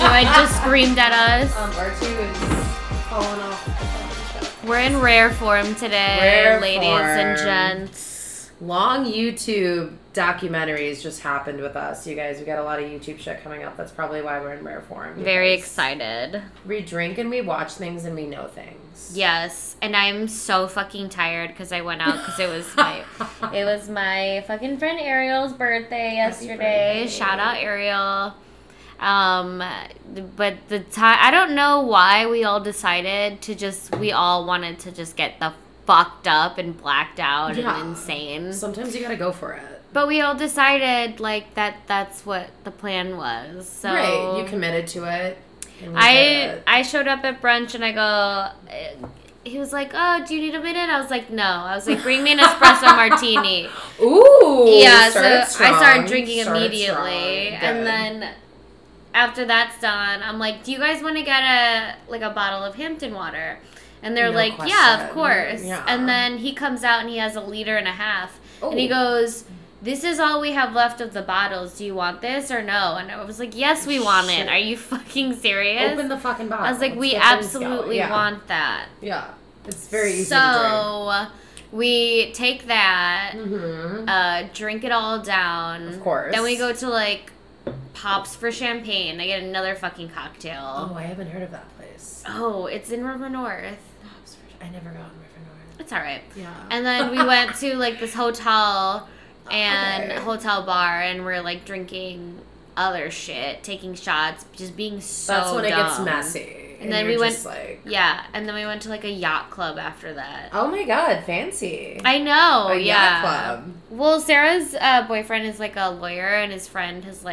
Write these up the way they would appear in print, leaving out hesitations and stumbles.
Zoid just screamed at us. R2 is falling off. We're in rare form today, and gents. Long YouTube documentaries just happened with us, you guys. We got a lot of YouTube shit coming up. That's probably why we're in rare form. Very excited. We drink and we watch things and we know things. Yes, and I'm so fucking tired because I went out because it was my fucking friend Ariel's birthday yesterday. Birthday. Shout out Ariel. But the time I don't know why we all decided to just we all wanted to just get the fucked up and blacked out and insane. Sometimes you gotta go for it. But we all decided, like, that's what the plan was. So right, you committed to it. I showed up at brunch, and I go, he was like, oh, do you need a minute? I was like, no. I was like, bring me an espresso martini. Ooh. Yeah, so strong. I started drinking immediately. And then after that's done, I'm like, do you guys want to get a bottle of Hampton water? And they're question. Yeah, of course. Yeah. And then he comes out, and he has 1.5 liters. Ooh. And he goes... This is all we have left of the bottles. Do you want this or no? And I was like, yes, we want it. Are you fucking serious? Open the fucking bottle. I was like, we absolutely want that. Yeah. It's very easy to drink. So we take that, drink it all down. Of course. Then we go to, Pops for Champagne. I get another fucking cocktail. Oh, I haven't heard of that place. Oh, it's in River North. Pops for Champagne. I never got in River North. It's all right. Yeah. And then we went to, this hotel... and hotel bar, and we're drinking other shit, taking shots, just being so dumb. That's when it gets messy. And then we went, and then we went to a yacht club after that. Oh my god, fancy! I know, yacht club. Well, Sarah's boyfriend is a lawyer, and his friend has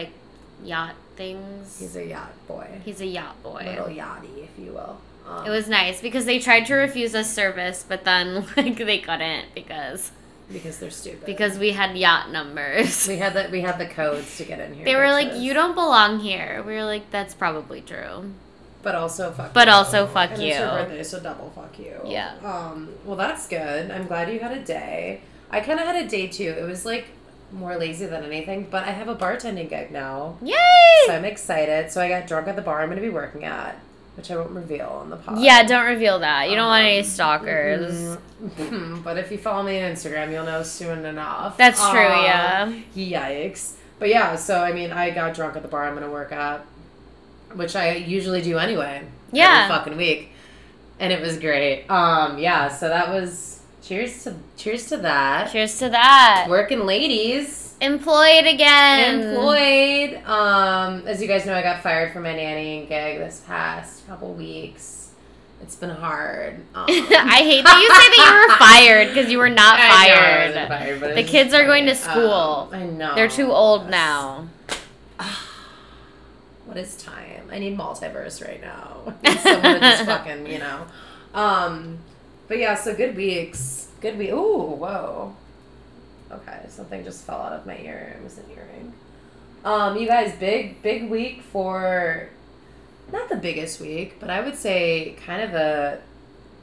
yacht things. He's a yacht boy. Little yachty, if you will. It was nice because they tried to refuse us service, but then they couldn't because. Because they're stupid. Because we had yacht numbers. We had the codes to get in here. They were like, you don't belong here. We were like, that's probably true. But also fuck you. And it's your birthday, so double fuck you. Yeah. Well, that's good. I'm glad you had a day. I kind of had a day, too. It was, more lazy than anything, but I have a bartending gig now. Yay! So I'm excited. So I got drunk at the bar I'm going to be working at. Which I won't reveal on the pod. Yeah, don't reveal that. You don't want any stalkers. But if you follow me on Instagram, you'll know soon enough. That's true, yeah. Yikes. But yeah, so, I got drunk at the bar I'm going to work at, which I usually do anyway. Yeah. Every fucking week. And it was great. Yeah, so that was... Cheers to that. Cheers to that. Working ladies. Employed again. As you guys know, I got fired from my nannying gig this past couple weeks. It's been hard. I hate that you say that you were fired because you were not fired. I know I wasn't fired, but the kids are going to school. I know. They're too old now. What is time? I need multiverse right now. Someone just fucking, But yeah, so good weeks. Good week. Ooh, whoa. Okay, something just fell out of my ear. It was an earring. You guys, big week for, not the biggest week, but I would say kind of a...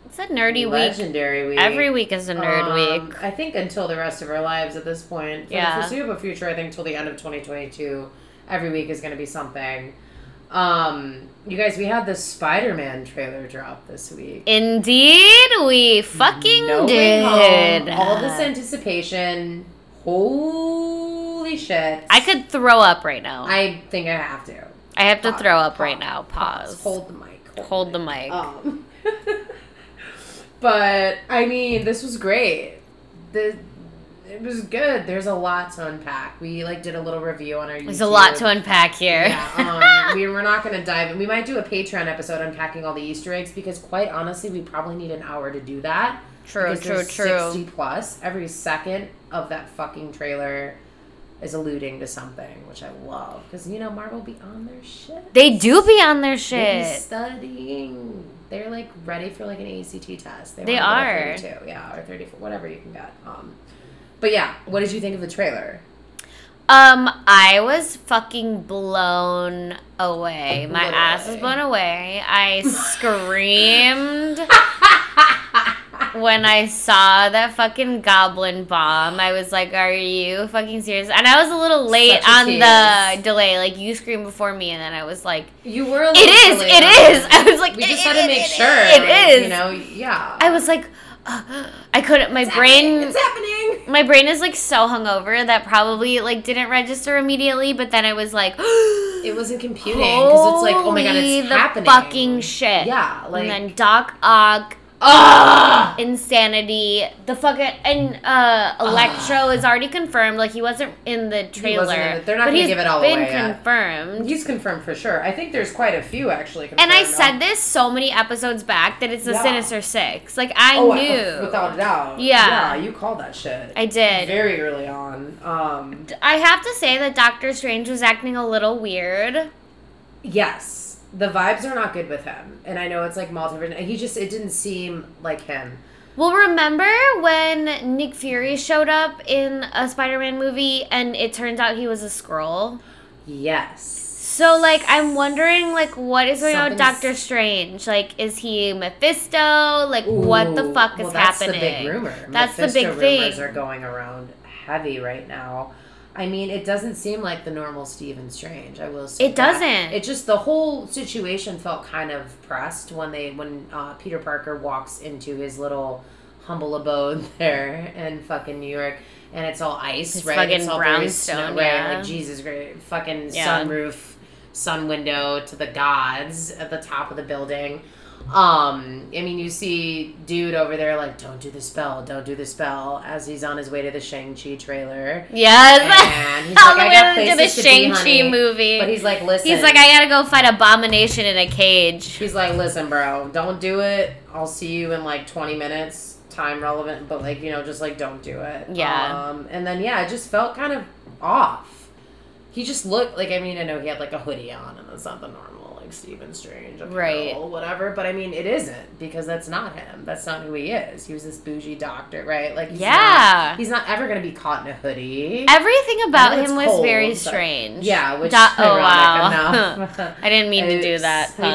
It's a nerdy legendary week. Every week is a nerd week. I think until the rest of our lives at this point. For the foreseeable future, I think till the end of 2022, every week is going to be something. You guys, we had the Spider-Man trailer drop this week. Indeed, we fucking did. All this anticipation. Holy shit. I could throw up right now. I think I have to. I have to throw up right now. Pause. Hold the mic. Hold the mic. But, this was great. It was good. There's a lot to unpack. We did a little review on our YouTube. There's a lot to unpack here. Yeah, we're not going to dive in. We might do a Patreon episode unpacking all the Easter eggs because, quite honestly, we probably need an hour to do that. True. 60 plus. Every second of that fucking trailer is alluding to something, which I love. Because, Marvel be on their shit. They do be on their shit. They're studying. They're, ready for, an ACT test. They are. 32, yeah, or 34, whatever you can get. But yeah, what did you think of the trailer? I was fucking blown away. My ass was blown away. I screamed. when I saw that fucking goblin bomb, I was like, are you fucking serious? And I was a little late on the delay. Like, you screamed before me, and then I was like... You were a little It is. I was like... We just had to make sure. It is. You know, yeah. I was like... I couldn't. It's happening. My brain is like so hungover that probably like didn't register immediately. But then I was like, it wasn't computing because it's like, oh my god, it's happening. Fucking shit. Yeah. Like, and then Doc Ock, Insanity. The fucking Electro is already confirmed. Like, he wasn't in the trailer. They're not gonna give it all away. He's been confirmed. Yet. He's confirmed for sure. I think there's quite a few actually confirmed. And I said this so many episodes back that it's the Sinister Six. Like, I knew without a doubt. Yeah, you called that shit. I did very early on. I have to say that Doctor Strange was acting a little weird. Yes. The vibes are not good with him. And I know it's like multiverse. It didn't seem like him. Well, remember when Nick Fury showed up in a Spider-Man movie and it turns out he was a Skrull? Yes. So, like, I'm wondering, like, what is going on with Doctor Strange? Like, is he Mephisto? Like, what the fuck is happening? That's the big rumor. That's the big thing. Rumors are going around heavy right now. I mean, it doesn't seem like the normal Stephen Strange, I will say. It doesn't. It just, the whole situation felt kind of pressed when Peter Parker walks into his little humble abode there in fucking New York, and it's all ice, it's right? Fucking it's all brownstone, right? Like, Jesus, great fucking sunroof, sun window to the gods at the top of the building. I mean, you see dude over there like, don't do the spell, as he's on his way to the Shang-Chi trailer. Yes. And he's like, I got places to be, honey. The Shang-Chi movie. But he's like, listen. He's like, I gotta go fight Abomination in a cage. He's like, listen, bro, don't do it. I'll see you in like 20 minutes, time relevant, but like, you know, just like, don't do it. Yeah. And then, yeah, it just felt kind of off. He just looked like, I mean, I know he had like a hoodie on and that's not the normal. Like Stephen Strange, right? Whatever, but I mean, it isn't because that's not him. That's not who he is. He was this bougie doctor, right? Like, he's not ever gonna be caught in a hoodie. Everything about him was very strange. Yeah, which ironic enough. I didn't mean to do that. Pun.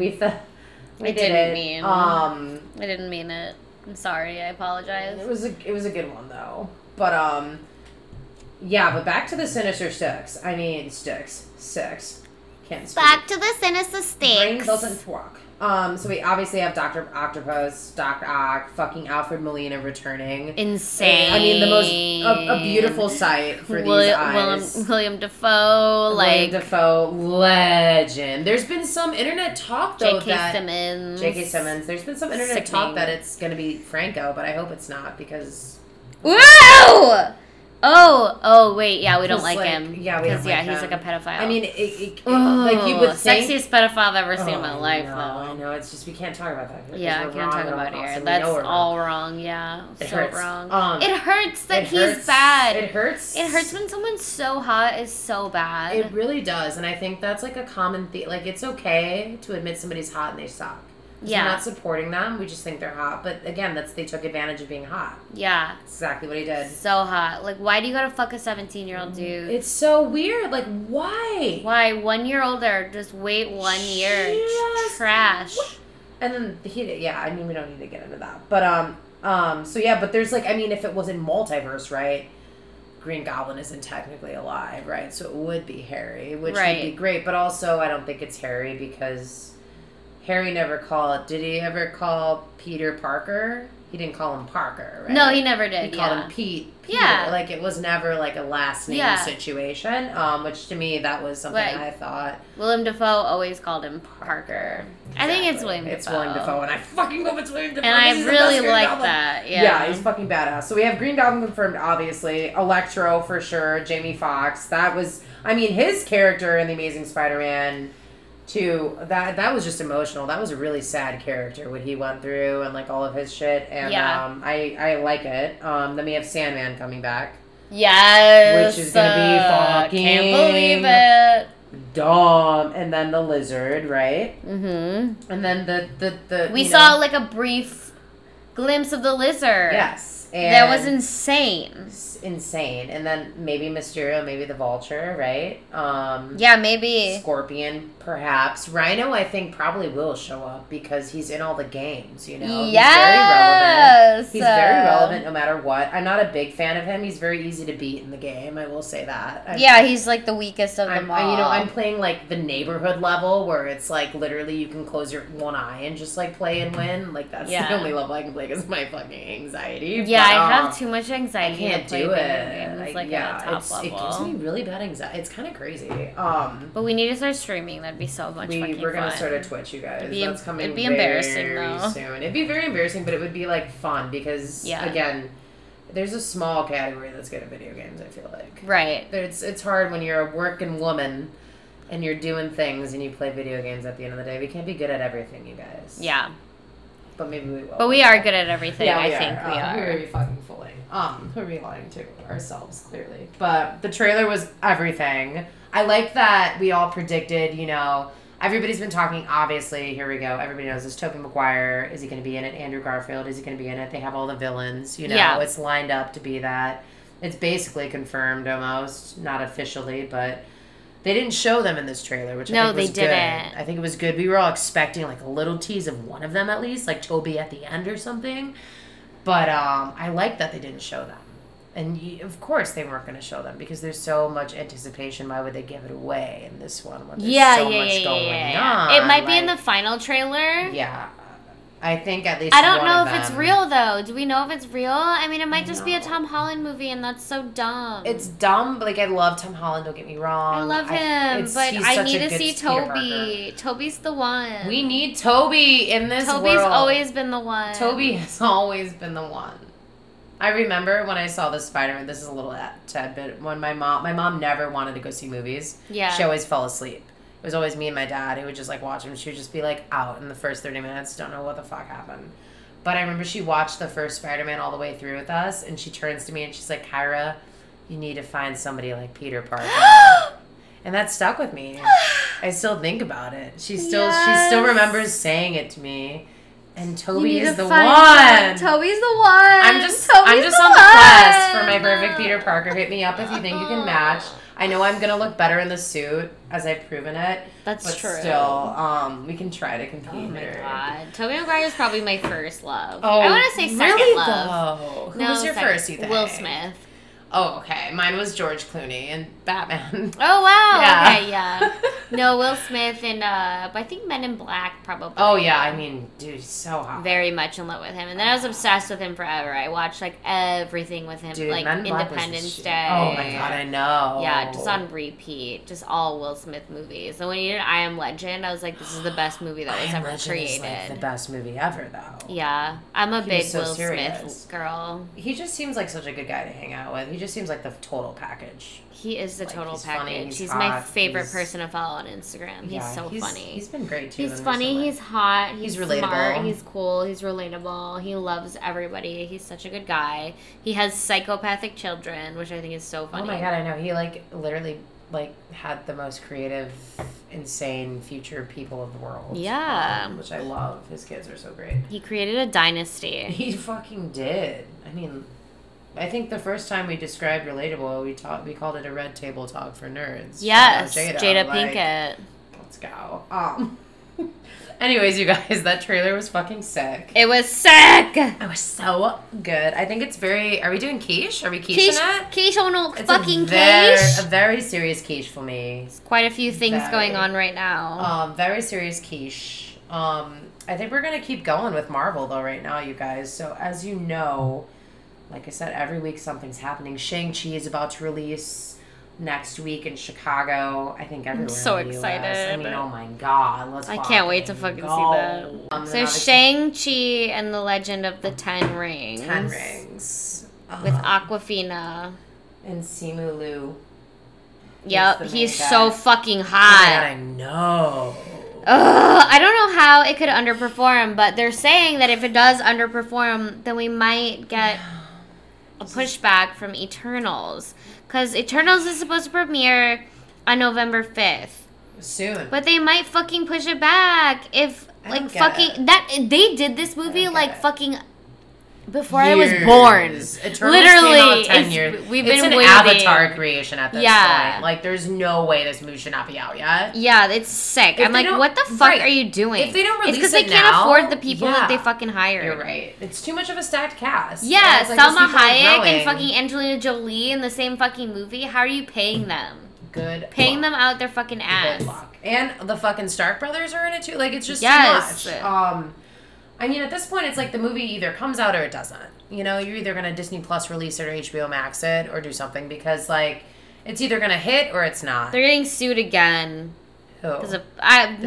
We didn't mean. I didn't mean it. I'm sorry. I apologize. It was a good one though. But yeah. But back to the Sinister Six. I mean, Six. Back to the Sinister Six. Brain doesn't work. So we obviously have Dr. Octopus, Doc Ock, fucking Alfred Molina returning. Insane. And, I mean, a beautiful sight for these eyes. William Dafoe, like. William Dafoe, legend. There's been some internet talk, though, J.K. Simmons. There's been some internet talk that it's going to be Franco, but I hope it's not because. Woo! Oh, wait, yeah, we don't like him. Yeah, we don't like him. Because, yeah, he's like a pedophile. I mean, like you would think... Sexiest pedophile I've ever seen in my life, though. I know, it's just, we can't talk about that. Yeah, I can't talk about it here. That's all wrong, yeah. So wrong. It hurts that he's bad. It hurts. It hurts when someone's so hot is so bad. It really does, and I think that's like a common thing. Like, it's okay to admit somebody's hot and they suck. Yeah. We're not supporting them. We just think they're hot. But again, they took advantage of being hot. Yeah. That's exactly what he did. So hot. Like, why do you gotta fuck a 17-year-old dude? It's so weird. Like, why? Why? 1 year older. Just wait 1 year. Yes. Trash. What? And then I mean, we don't need to get into that. But, so yeah, but there's like, I mean, if it wasn't multiverse, right? Green Goblin isn't technically alive, right? So it would be Harry, which would be great. But also, I don't think it's Harry because... Harry never called. Did he ever call Peter Parker? He didn't call him Parker, right? No, he never did. He called him Pete. Peter. Yeah. Like, it was never, like, a last name situation, which to me, that was something like, I thought. Willem Dafoe always called him Parker. Exactly. I think it's Willem Dafoe. It's Willem Dafoe, and I fucking hope it's Willem Dafoe. And this I really like that, yeah. Yeah, he's fucking badass. So we have Green Goblin confirmed, obviously. Electro, for sure. Jamie Foxx. That was, I mean, his character in The Amazing Spider-Man... Too, that was just emotional. That was a really sad character, what he went through and, like, all of his shit. And I like it. Then we have Sandman coming back. Yes. Which is going to be fucking... Can't believe it. Dumb. And then the lizard, right? Mm-hmm. And then the we saw, like, a brief glimpse of the lizard. Yes. And that was insane. Insane. And then maybe Mysterio, maybe the Vulture, right? Yeah, maybe. Scorpion, perhaps. Rhino, I think, probably will show up because he's in all the games, you know? Yes! He's very relevant. He's very relevant no matter what. I'm not a big fan of him. He's very easy to beat in the game, I will say that. Yeah, he's like the weakest of them all. You know, I'm playing like the neighborhood level where it's like literally you can close your one eye and just like play and win. Like that's the only level I can play because my fucking anxiety. Yeah, but, I have too much anxiety. I can't do it. It gives me really bad anxiety. It's kind of crazy. But we need to start streaming. That'd be so much fucking fun. We're gonna start a Twitch, you guys. That's coming. It'd be embarrassing though. Soon. It'd be very embarrassing, but it would be like fun because again, there's a small category that's good at video games. I feel like right. It's hard when you're a working woman. And you're doing things and you play video games at the end of the day. We can't be good at everything, you guys. Yeah. But maybe we will. But we are good at everything. Yeah, I think we are. We're really fucking fooling. We're really lying to ourselves, clearly. But the trailer was everything. I like that we all predicted, you know, everybody's been talking, obviously, here we go. Everybody knows this. Tobey Maguire, is he going to be in it? Andrew Garfield, is he going to be in it? They have all the villains, you know. Yeah. It's lined up to be that. It's basically confirmed almost. Not officially, but... They didn't show them in this trailer, which I think was good. No, they didn't. I think it was good. We were all expecting like a little tease of one of them at least, like Toby at the end or something. But I like that they didn't show them. And of course they weren't going to show them because there's so much anticipation. Why would they give it away in this one when there's so much going on? It might be in the final trailer. Yeah. I think at least I don't know if it's real, though. Do we know if it's real? I mean, it might just be a Tom Holland movie, and that's so dumb. It's dumb, but, like, I love Tom Holland. Don't get me wrong. I love him, but I need to see Toby. Toby's the one. We need Toby in this world. Toby's always been the one. Toby has always been the one. I remember when I saw the Spider-Man, this is a little tidbit, when my mom never wanted to go see movies. Yeah. She always fell asleep. It was always me and my dad who would just, like, watch him. She would just be, like, out in the first 30 minutes. Don't know what the fuck happened. But I remember she watched the first Spider-Man all the way through with us, and she turns to me and she's like, Kyra, you need to find somebody like Peter Parker. And that stuck with me. I still think about it. She still remembers saying it to me. And Toby is the one. Toby's the one. I'm just on the quest for my perfect Peter Parker. Hit me up if you think you can match. I know I'm gonna look better in the suit as I've proven it. That's true. Still, we can try to compete. Oh my god, Tobey Maguire is probably my first love. Oh, I want to say second love. Who was your first? You think Will Smith. Oh, okay. Mine was George Clooney and Batman. Oh, wow. Yeah. Okay, yeah. No, Will Smith and I think Men in Black probably. Oh, yeah. I mean, dude, he's so hot. Very much in love with him. And then I was obsessed with him forever. I watched, like, everything with him. Dude, like, Men in Black Independence Day. Oh, my God, I know. Yeah, just on repeat. Just all Will Smith movies. And when he did I Am Legend, I was like, this is the best movie that was ever created. Is, like, the best movie ever, though. Yeah. I'm a big Will Smith girl. He just seems like such a good guy to hang out with. He just seems like the total package. He is the total package. Funny, he's my favorite person to follow on Instagram. He's so funny. He's been great too. He's funny. He's hot. He's relatable. Smart, he's cool. He's relatable. He loves everybody. He's such a good guy. He has psychopathic children, which I think is so funny. Oh my god, I know. He literally had the most creative, insane future people of the world. Yeah. Which I love. His kids are so great. He created a dynasty. He fucking did. I mean. I think the first time we described relatable, we called it a red table talk for nerds. Yes, Jada Pinkett. Let's go. Anyways, you guys, that trailer was fucking sick. It was sick. It was so good. I think it's very. Are we doing quiche? Are we quiche on it? Quiche on all fucking quiche. A very serious quiche for me. There's quite a few things going on right now. Very serious quiche. I think we're gonna keep going with Marvel though right now, you guys. So as you know. Like I said, every week something's happening. Shang-Chi is about to release next week in Chicago. I think everywhere. I'm so excited. I mean, oh my god. I can't wait to fucking see that. So Shang-Chi and the Legend of the Ten Rings. With Awkwafina. And Simu Liu. Yep, he's so fucking hot. Oh my god, I know. Ugh, I don't know how it could underperform, but they're saying that if it does underperform, then we might get a pushback from Eternals. Because Eternals is supposed to premiere on November 5th. Soon. But they might fucking push it back if, like, fucking... That they did this movie, like, fucking... before years. I was born. Eternals literally came out 10 years. We've been waiting. It's an Avatar creation at this point. Like, there's no way this movie should not be out yet. Yeah, it's sick. If I'm like, what the fuck are you doing? If they don't release it now, it's because they can't afford the people that they fucking hired. You're right. It's too much of a stacked cast. Yeah, like, Salma Hayek and fucking Angelina Jolie in the same fucking movie. How are you paying them? Good. Paying them out their fucking ass. And the fucking Stark brothers are in it too. Like, it's just too much. I mean, at this point, it's like the movie either comes out or it doesn't. You know, you're either going to Disney Plus release it or HBO Max it or do something because, like, it's either going to hit or it's not. They're getting sued again. Who? Because of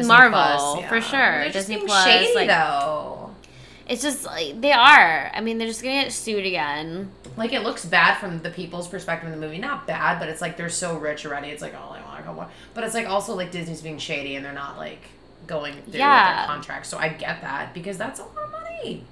Marvel, Plus, for sure. They're just Disney Plus. Shady, like, though. It's just, like, they are. I mean, they're just going to get sued again. Like, it looks bad from the people's perspective in the movie. Not bad, but it's like they're so rich already. It's like, oh, I want to go watch. But it's like also, like, Disney's being shady and they're not, like, going through with their contracts. So I get that because that's a lot of money.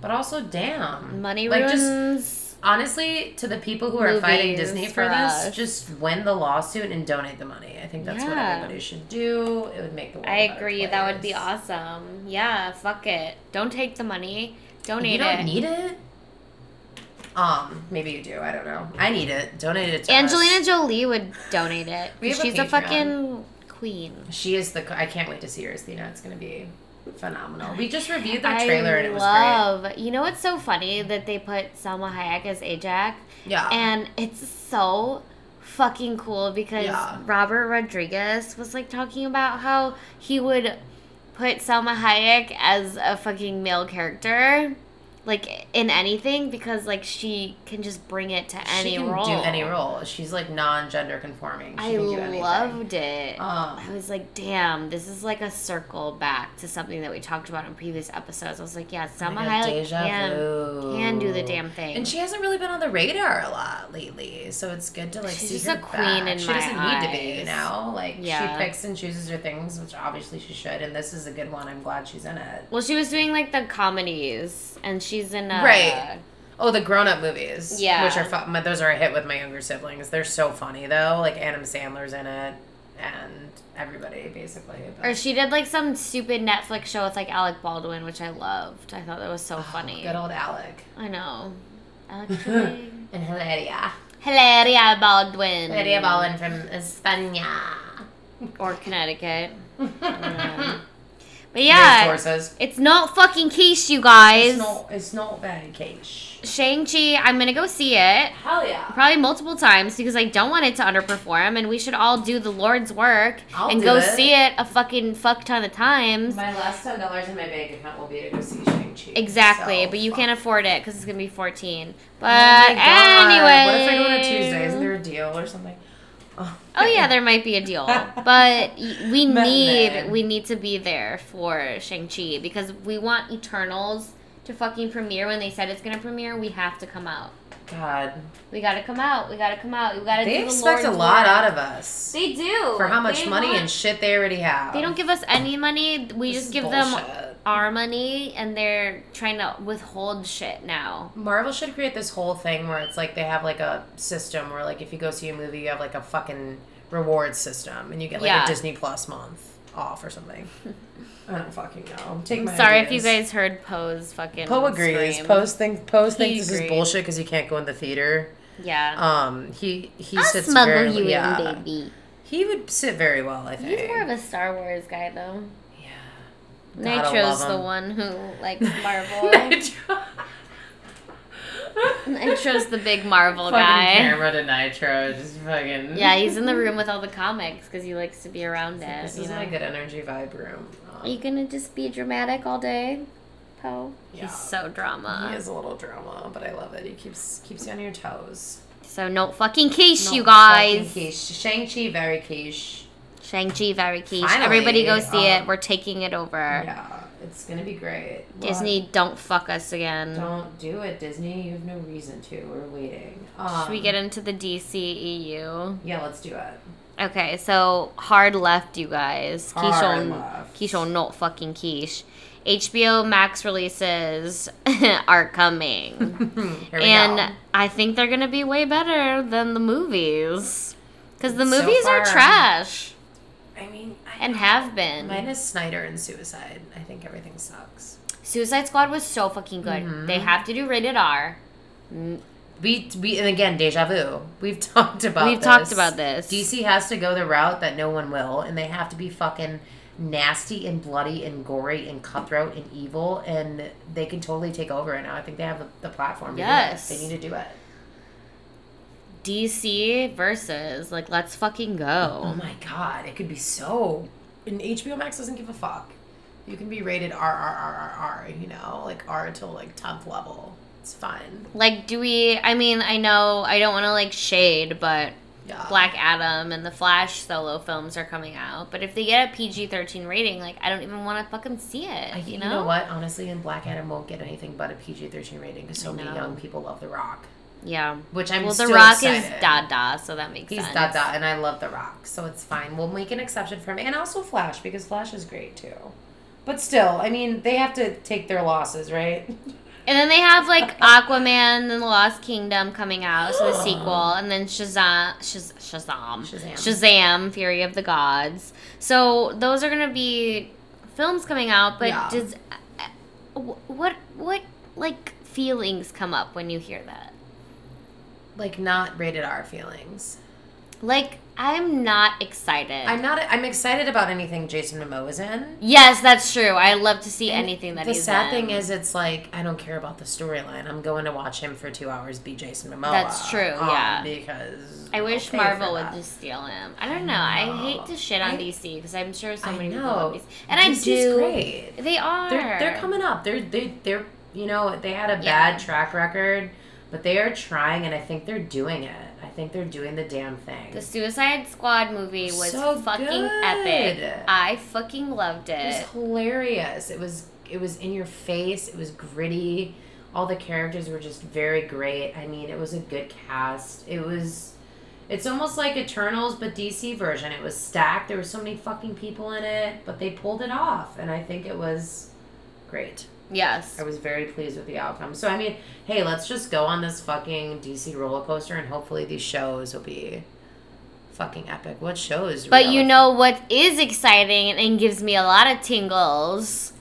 But also, damn. Money ruins. Like, just honestly, to the people who are fighting Disney for this, just win the lawsuit and donate the money. I think that's what everybody should do. It would make the world a better place. That would be awesome. Yeah, fuck it. Don't take the money. Donate it. You don't need it. Maybe you do. I don't know. I need it. Donate it to Angelina Jolie would donate it. She's a fucking queen. She is the... I can't wait to see her as Athena. It's going to be phenomenal. We just reviewed that trailer and it was great. You know what's so funny? That they put Salma Hayek as Ajax. Yeah. And it's so fucking cool because Robert Rodriguez was, like, talking about how he would put Salma Hayek as a fucking male character, like, in anything, because, like, she can just bring it to any role. She can do any role. She's, like, non-gender conforming. I loved it. I was like, damn, this is, like, a circle back to something that we talked about in previous episodes. I was like, yeah, Salma Hayek can do the damn thing. And she hasn't really been on the radar a lot lately, so it's good to, like, see her. She's a queen in my eyes. She doesn't need to be, you know? Like, she picks and chooses her things, which obviously she should, and this is a good one. I'm glad she's in it. Well, she was doing, like, the comedies, and she's in the grown-up movies, which are those are a hit with my younger siblings. They're so funny though. Like, Adam Sandler's in it and everybody basically. But. Or she did, like, some stupid Netflix show with, like, Alec Baldwin, which I loved. I thought that was so funny. Good old Alec. I know. Alec and Hilaria Baldwin. Hilaria Baldwin from España or Connecticut. But yeah, it's not fucking quiche, you guys. It's not very quiche. Shang-Chi, I'm going to go see it. Hell yeah. Probably multiple times because I don't want it to underperform, and we should all do the Lord's work see it a fucking fuck ton of times. My last $10 in my bank account will be to go see Shang-Chi. Exactly, so but you can't afford it because it's going to be $14. But anyway. What if I go on a Tuesday? Isn't there a deal or something? Oh yeah, there might be a deal, but we need to be there for Shang-Chi because we want Eternals to fucking premiere. When they said it's gonna premiere, we have to come out. God, we gotta come out. We gotta. They do expect the Lord's work. Out of us. They do for how much money and shit they already have. They don't give us any money. We just give them our money, and they're trying to withhold shit now. Marvel should create this whole thing where it's like they have, like, a system where, like, if you go see a movie, you have, like, a fucking reward system, and you get, like, a Disney Plus month off or something. I don't fucking know. Sorry if you guys heard Poe's fucking Poe agrees. Poe thinks this is bullshit because he can't go in the theater. Yeah. He sits very... I'll smuggle you in, baby. He would sit very well, I think. He's more of a Star Wars guy, though. Nitro's the one who likes Marvel. Nitro's the big Marvel guy. Fucking camera to Nitro, just fucking... Yeah, he's in the room with all the comics because he likes to be around it. This is a good energy vibe room. Are you going to just be dramatic all day, Poe? Yeah. He's so drama. He is a little drama, but I love it. He keeps you on your toes. So no fucking quiche, you guys. Fucking quiche. Shang-Chi, very quiche. Shang-Chi, very quiche. Finally, everybody go see it. We're taking it over. Yeah, it's going to be great. Disney, don't fuck us again. Don't do it, Disney. You have no reason to. We're waiting. Should we get into the DCEU? Yeah, let's do it. Okay, so hard left, you guys. Quiche on not fucking quiche. HBO Max releases are coming. Here we go. I think they're going to be way better than the movies. Because the movies are trash. I mean, have been. Minus Snyder and Suicide. I think everything sucks. Suicide Squad was so fucking good. Mm-hmm. They have to do rated R. We and again, deja vu. We've talked about this. DC has to go the route that no one will, and they have to be fucking nasty and bloody and gory and cutthroat and evil, and they can totally take over. And now I think they have the platform. Yes, they need to do it. DC versus, like, let's fucking go. Oh my god, it could be so. And HBO Max doesn't give a fuck. You can be rated R, you know, like R until like 10th level. It's fine. Like, do we, I mean, I know I don't want to like shade, but yeah. Black Adam and the Flash solo films are coming out. But if they get a PG-13 rating, like, I don't even want to fucking see it, you know? You know what? Honestly, and Black Adam won't get anything but a PG-13 rating because so many young people love The Rock. Yeah. Which I'm still excited. Well, The Rock is Dada, so that makes sense. He's Dada, and I love The Rock, so it's fine. We'll make an exception for him. And also Flash, because Flash is great, too. But still, I mean, they have to take their losses, right? And then they have, like, Aquaman and The Lost Kingdom coming out, so the sequel. And then Shazam, Fury of the Gods. So those are going to be films coming out, but yeah. What like, feelings come up when you hear that? Like, not rated R feelings. Like, I'm not excited. I'm excited about anything Jason Momoa is in. Yes, that's true. I love to see anything that he's in. The sad thing is, it's like, I don't care about the storyline. I'm going to watch him for 2 hours be Jason Momoa. That's true, yeah. Because I wish Marvel would just steal him. I don't know. I hate to shit on DC because I'm sure so many people love DC. And DC's great. They are. They're coming up. They're you know, they had a bad track record. But they are trying, and I think they're doing it. I think they're doing the damn thing. The Suicide Squad movie was so fucking epic. I fucking loved it. It was hilarious. It was in your face. It was gritty. All the characters were just very great. I mean, it was a good cast. It's almost like Eternals, but DC version. It was stacked. There were so many fucking people in it, but they pulled it off, and I think it was great. Yes. I was very pleased with the outcome. So, I mean, hey, let's just go on this fucking DC roller coaster and hopefully these shows will be fucking epic. What shows? But you know what is exciting and gives me a lot of tingles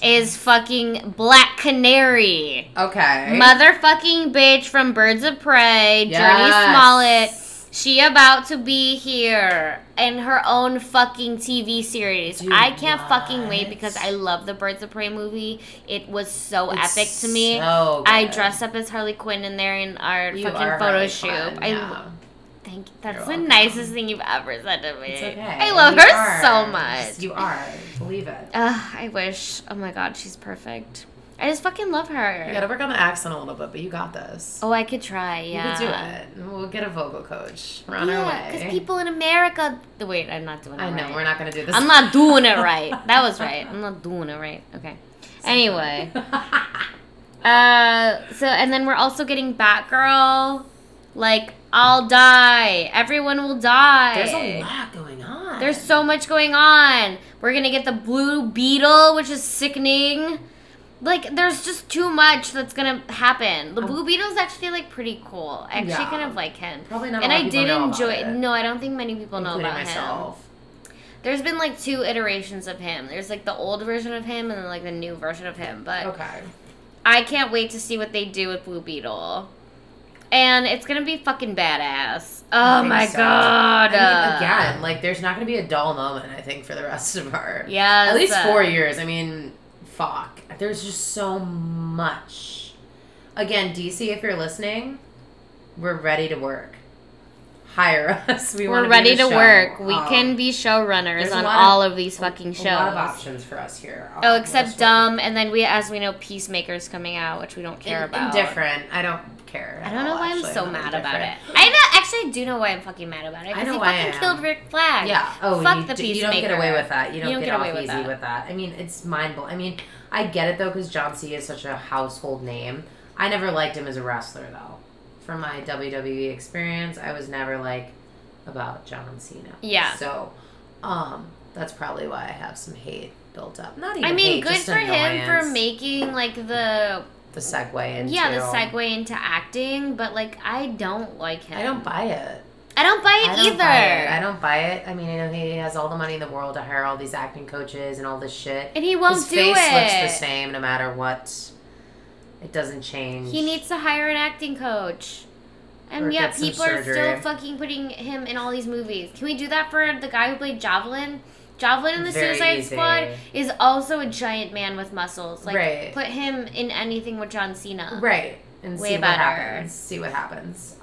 is fucking Black Canary. Okay. Motherfucking bitch from Birds of Prey, yes. Jurnee Smollett. She about to be here in her own fucking TV series. Dude, I can't fucking wait because I love the Birds of Prey movie. It was so epic to me. So good. I dressed up as Harley Quinn in there in our fucking photo shoot. Thank you. That's the nicest thing you've ever said to me. It's okay. I love her so much. You are. Believe it. I wish. Oh my god, she's perfect. I just fucking love her. You gotta work on the accent a little bit, but you got this. Oh, I could try, yeah. You could do it. We'll get a vocal coach. We're on our way. Yeah, because people in America... Wait, I'm not doing it right. I know, we're not gonna do this. I'm not doing it right. That was right. I'm not doing it right. Okay. Anyway. So, and then we're also getting Batgirl. Like, I'll die. Everyone will die. There's a lot going on. There's so much going on. We're gonna get the Blue Beetle, which is sickening. Like, there's just too much that's going to happen. The Blue Beetle's actually, like, pretty cool. I actually kind of like him. Probably not a lot of people know about it. And I did enjoy it. No, I don't think many people including know about myself. Him. There's been, like, two iterations of him. There's, like, the old version of him and then, like, the new version of him. But I can't wait to see what they do with Blue Beetle. And it's going to be fucking badass. Oh, my God. I mean, again, like, there's not going to be a dull moment, I think, for the rest of our... Yeah. At least 4 years. I mean... Fuck. There's just so much. Again, DC, if you're listening, we're ready to work. Hire us. We're ready to work. We can be showrunners on all of these fucking shows. There's a lot of options for us here. Oh, except Dumb, and then we, as we know, Peacemaker's coming out, which we don't care about. Indifferent. I don't care. I don't know why I'm so mad about it. I do know why I'm fucking mad about it. I know why I am. Because he fucking killed Rick Flag. Yeah. Oh, fuck the Peacemaker. You don't get away with that. You don't get off easy with that. I mean, it's mind-blowing. I mean, I get it, though, because John Cena is such a household name. I never liked him as a wrestler, though. From my WWE experience, I was never, like, about John Cena. Yeah. So, that's probably why I have some hate built up. Not even hate, I mean, hate, good for annoyance. Him for making, like, the segue into acting, but, like, I don't like him. I don't buy it. I don't buy it either. I don't buy it. I mean, I know he has all the money in the world to hire all these acting coaches and all this shit. And he won't do it. His face looks the same no matter what. It doesn't change. He needs to hire an acting coach. And yeah, people are still fucking putting him in all these movies. Can we do that for the guy who played Javelin? Javelin in the Suicide Squad is also a giant man with muscles. Like, put him in anything with John Cena. Right. And see what happens. See what happens.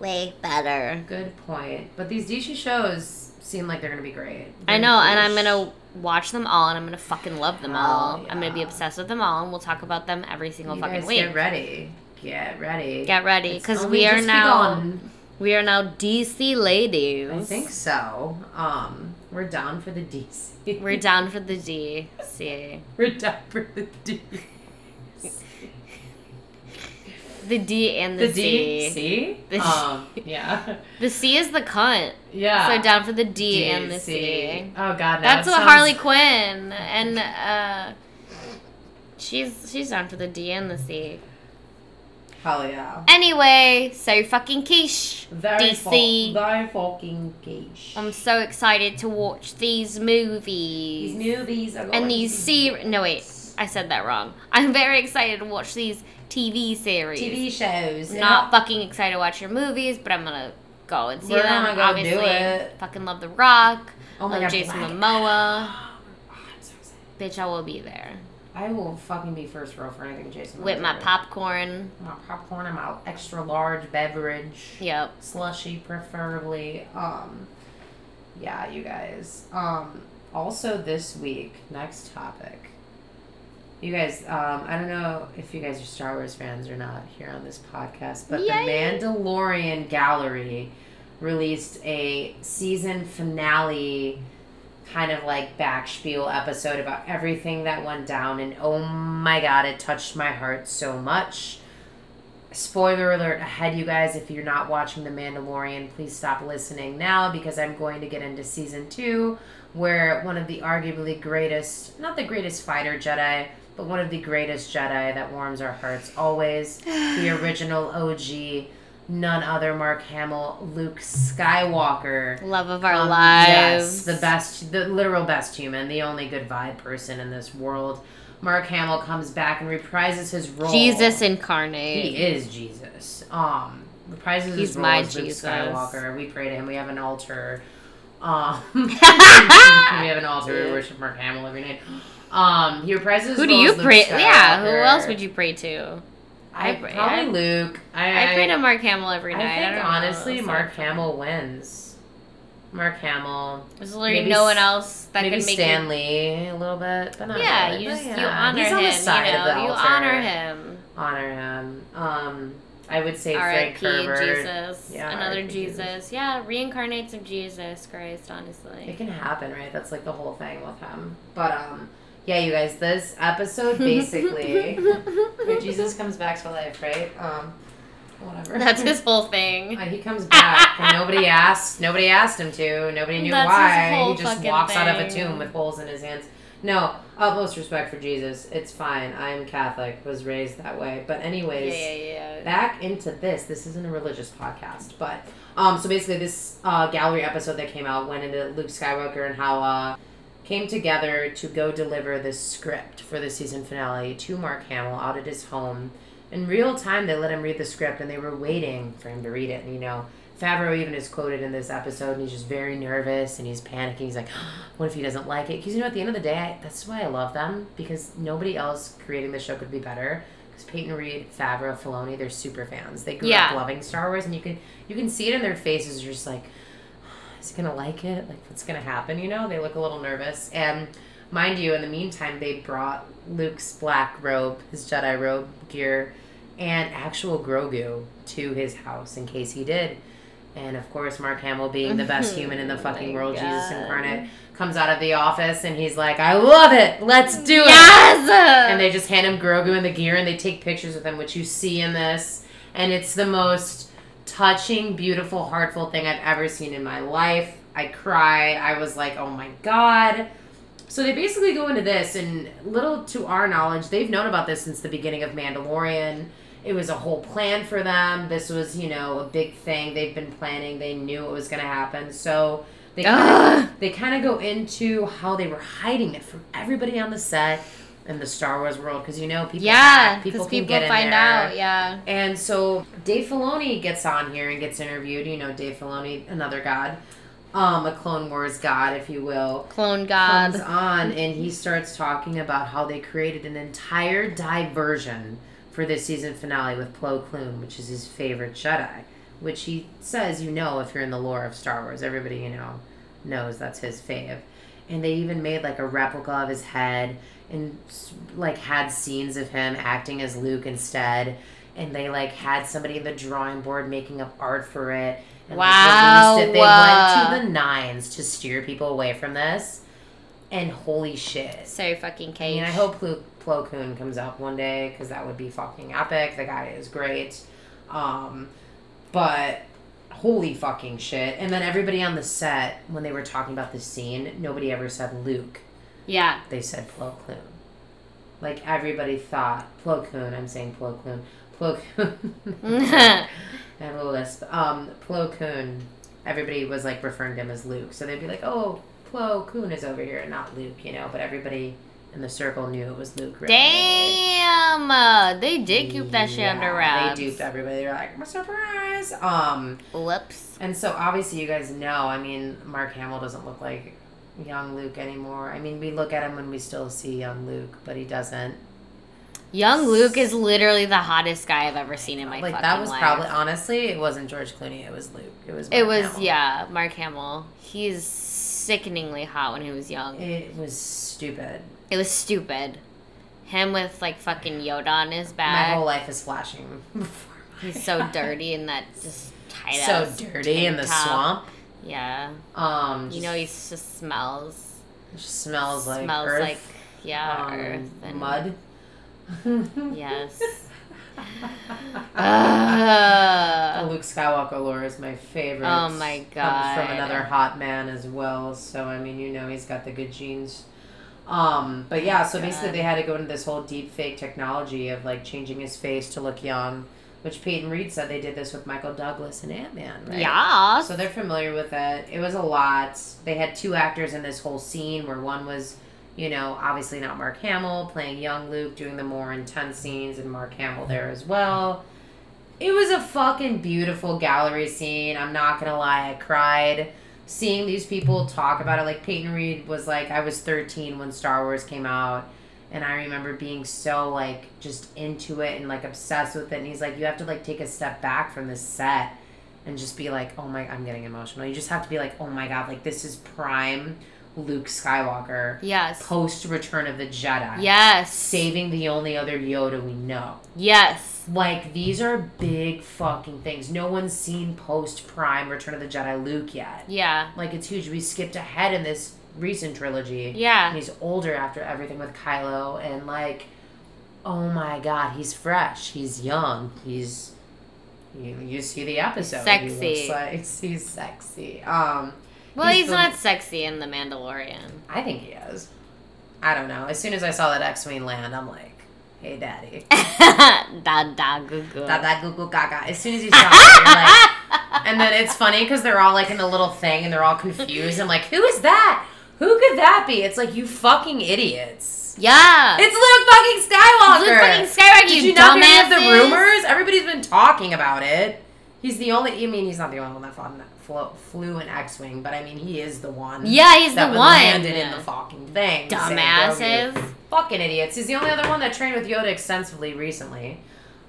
Way better. Good point. But these DC shows seem like they're going to be great. I know, and I'm going to watch them all, and I'm going to fucking love them all. Yeah. I'm going to be obsessed with them all, and we'll talk about them every single fucking week. Get ready. Get ready. Get ready, because we are now DC ladies. I think so. We're down for the DC. We're down for the DC. We're down for the D. The D and the C. C? The D. Yeah. The C is the cunt. Yeah. So down for the D and the C. Oh, God. That's what Harley Quinn. And she's down for the D and the C. Hell yeah. Anyway, so fucking quiche. Very DC. Very fucking quiche. I'm so excited to watch these movies. These movies are and these series. No, wait. I said that wrong. I'm very excited to watch these TV series. TV shows. Not fucking excited to watch your movies, but I'm going to go and see them. We're going to go do it. Fucking love The Rock. Oh my God. Jason Momoa. Oh, I'm so excited. Bitch, I will be there. I will fucking be first row for anything Jason Momoa. With my popcorn. My popcorn and my extra large beverage. Yep. Slushy, preferably. Yeah, you guys. Also this week, next topic. You guys, I don't know if you guys are Star Wars fans or not here on this podcast, but the Mandalorian Gallery released a season finale kind of like backspiel episode about everything that went down, and oh my God, it touched my heart so much. Spoiler alert ahead, you guys. If you're not watching The Mandalorian, please stop listening now, because I'm going to get into season 2, where one of the arguably greatest, not the greatest fighter Jedi, but one of the greatest Jedi that warms our hearts always. The original OG, none other, Mark Hamill, Luke Skywalker. Love of our lives. Yes, the best, the literal best human, the only good vibe person in this world. Mark Hamill comes back and reprises his role. Jesus incarnate. He is Jesus. Reprises his role as Luke Skywalker. We pray to him. We have an altar. We have an altar. We worship Mark Hamill every night. He reprises his role. Who do you pray? Yeah, who else would you pray to? Luke. I pray to Mark Hamill every night. I think honestly, Mark Hamill wins. Mark Hamill. There's literally no one else that can make Stan Lee a little bit, but not really. You honor him. He's on the side of the altar. You honor him. I would say Frank Herbert. Jesus. Yeah, another Jesus. Yeah, reincarnates of Jesus Christ, honestly. It can happen, right? That's like the whole thing with him. But, yeah, you guys, this episode basically, where Jesus comes back to life, right? Whatever. That's his whole thing. He comes back, and nobody asked. Nobody asked him to. Nobody knew why. He just walks out of a tomb with holes in his hands. No, utmost respect for Jesus. It's fine. I'm Catholic. Was raised that way. But anyways, back into this. This isn't a religious podcast, but so basically, this gallery episode that came out went into Luke Skywalker and how came together to go deliver this script for the season finale to Mark Hamill out at his home. In real time, they let him read the script, and they were waiting for him to read it. And, you know, Favreau even is quoted in this episode, and he's just very nervous, and he's panicking. He's like, what if he doesn't like it? Because, you know, at the end of the day, that's why I love them, because nobody else creating the show could be better. Because Peyton Reed, Favreau, Filoni, they're super fans. They grew up loving Star Wars, and you can see it in their faces. You're just like, is he going to like it? Like, what's going to happen, you know? They look a little nervous. And mind you, in the meantime, they brought Luke's black robe, his Jedi robe gear, and actual Grogu to his house in case he did. And, of course, Mark Hamill, being the best human in the fucking world, God. Jesus incarnate, comes out of the office, and he's like, I love it! Let's do it! And they just hand him Grogu and the gear, and they take pictures with him, which you see in this. And it's the most touching, beautiful, heartful thing I've ever seen in my life. I cry. I was like, oh, my God. So they basically go into this, and little to our knowledge, they've known about this since the beginning of Mandalorian. It was a whole plan for them. This was, you know, a big thing they've been planning. They knew it was going to happen. So they kind of go into how they were hiding it from everybody on the set in the Star Wars world, because, you know, people can find out. Yeah. And so Dave Filoni gets on here and gets interviewed. You know, Dave Filoni, another god. A Clone Wars god, if you will. Clone god. Comes on, and he starts talking about how they created an entire diversion for this season finale with Plo Koon, which is his favorite Jedi. Which he says, you know, if you're in the lore of Star Wars, everybody, you know, knows that's his fave. And they even made, like, a replica of his head and, like, had scenes of him acting as Luke instead. And they, like, had somebody in the drawing board making up art for it. And wow. They went to the nines to steer people away from this. And holy shit. So fucking cage. And I hope Plo Koon comes up one day, because that would be fucking epic. The guy is great. But holy fucking shit. And then everybody on the set, when they were talking about this scene, nobody ever said Luke. Yeah. They said Plo Koon. Like, everybody thought Plo Koon. I'm saying Plo Koon. Plo Koon. I have a lisp. Plo Koon. Everybody was, like, referring to him as Luke. So they'd be like, oh, Plo Koon is over here and not Luke, you know. But everybody in the circle knew it was Luke. Right? Damn! They did keep that shit under wraps. They duped everybody. They were like, I'm a surprise! Whoops. And so, obviously, you guys know, I mean, Mark Hamill doesn't look like young Luke anymore. I mean, we look at him when we still see young Luke, but he doesn't. Young Luke is literally the hottest guy I've ever seen in my fucking life. Like, that was probably, honestly, it wasn't George Clooney, it was Luke. It was Mark Hamill. He's sickeningly hot when he was young. It was stupid. Him with, like, fucking Yoda on his back. My whole life is flashing. He's so dirty in that just tight-ass so dirty in the swamp. Yeah. You know, he just smells. Smells like earth. Earth. And mud. Yes. Luke Skywalker lore is my favorite. Oh my god. Comes from another hot man as well. So, I mean, you know, he's got the good genes. But yeah, so basically they had to go into this whole deep fake technology of, like, changing his face to look young, which Peyton Reed said they did this with Michael Douglas and Ant-Man, right? Yeah. So they're familiar with it. It was a lot. They had two actors in this whole scene, where one was, you know, obviously not Mark Hamill, playing young Luke, doing the more intense scenes, and Mark Hamill there as well. It was a fucking beautiful gallery scene. I'm not gonna lie, I cried. Seeing these people talk about it, like, Peyton Reed was like, I was 13 when Star Wars came out, and I remember being so, like, just into it and, like, obsessed with it. And he's like, you have to, like, take a step back from this set and just be like, oh my, I'm getting emotional. You just have to be like, oh my god, like, this is prime Luke Skywalker. Yes. Post Return of the Jedi. Yes. Saving the only other Yoda we know. Yes. Like, these are big fucking things. No one's seen post-prime Return of the Jedi Luke yet. Yeah. Like, it's huge. We skipped ahead in this recent trilogy. Yeah. And he's older after everything with Kylo. And, like, oh, my God. He's fresh. He's young. He's... You see the episode. Sexy. He looks like he's sexy. Well, he's not sexy in The Mandalorian. I think he is. I don't know. As soon as I saw that X-Wing land, I'm like... Hey, Daddy. Da da goo goo gaga. As soon as you saw it, you're like... And then it's funny because they're all, like, in the little thing and they're all confused. I'm like, who is that? Who could that be? It's like, you fucking idiots. Yeah. It's Luke fucking Skywalker. Did you not hear the rumors? Everybody's been talking about it. He's the only... I mean, he's not the only one that flew an X-Wing, but, I mean, he is the one. Yeah, he's the one. That landed in the fucking thing. Dumbasses. Fucking idiots. He's the only other one that trained with Yoda extensively recently.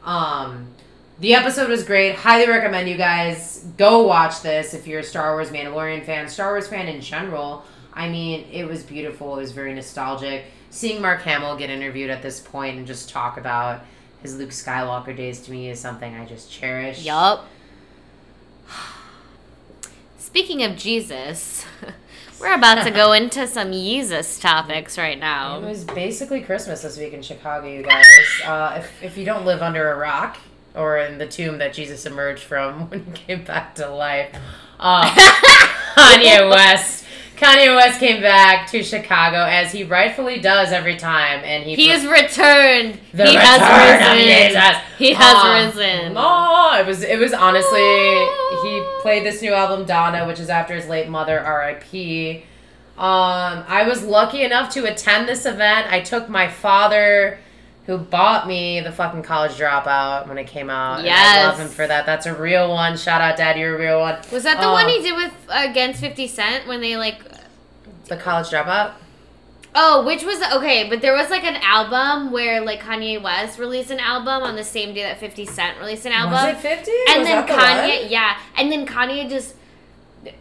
The episode was great. Highly recommend you guys go watch this if you're a Star Wars Mandalorian fan, Star Wars fan in general. I mean, it was beautiful. It was very nostalgic. Seeing Mark Hamill get interviewed at this point and just talk about his Luke Skywalker days, to me, is something I just cherish. Yup. Speaking of Jesus, we're about to go into some Yeezus topics right now. It was basically Christmas this week in Chicago, you guys. If you don't live under a rock or in the tomb that Jesus emerged from when he came back to life, Kanye West Kanye West came back to Chicago, as he rightfully does every time, and he's returned. He has risen. Oh, it was honestly. He played this new album Donna, which is after his late mother, R.I.P. I was lucky enough to attend this event. I took my father, who bought me the fucking College Dropout when it came out. Yes. And I love him for that. That's a real one. Shout out, Dad. You're a real one. Was that the one he did with against 50 Cent when they, like... The College Dropout? Oh, which was... Okay, but there was, like, an album where, like, Kanye West released an album on the same day that 50 Cent released an album. Was it 50? And was then that Kanye... The yeah. And then Kanye just...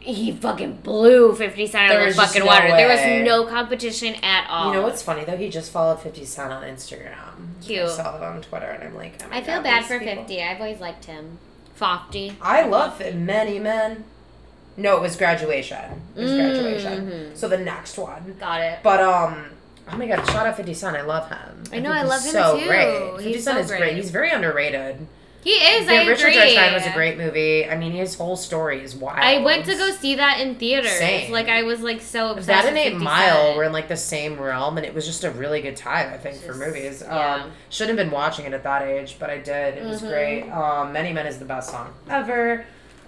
He fucking blew 50 Cent out of the fucking water. There was no competition at all. You know what's funny, though? He just followed 50 Cent on Instagram. Cute. I saw that on Twitter, and I'm like, I feel bad for 50. I've always liked him. 50. I love many men. No, it was Graduation. It was Graduation. Mm-hmm. So the next one. Got it. But, oh my God, shout out 50 Cent. I love him. I know, I love him, so too. Great. 50 Cent is great. He's very underrated. He is, I agree. Richard Drexler was a great movie. I mean, his whole story is wild. I went to go see that in theaters. Same. Like, I was, like, so obsessed with that and 8 Mile were in, like, the same realm, and it was just a really good time, I think, for movies. Yeah. Shouldn't have been watching it at that age, but I did. It was great. Many Men is the best song ever.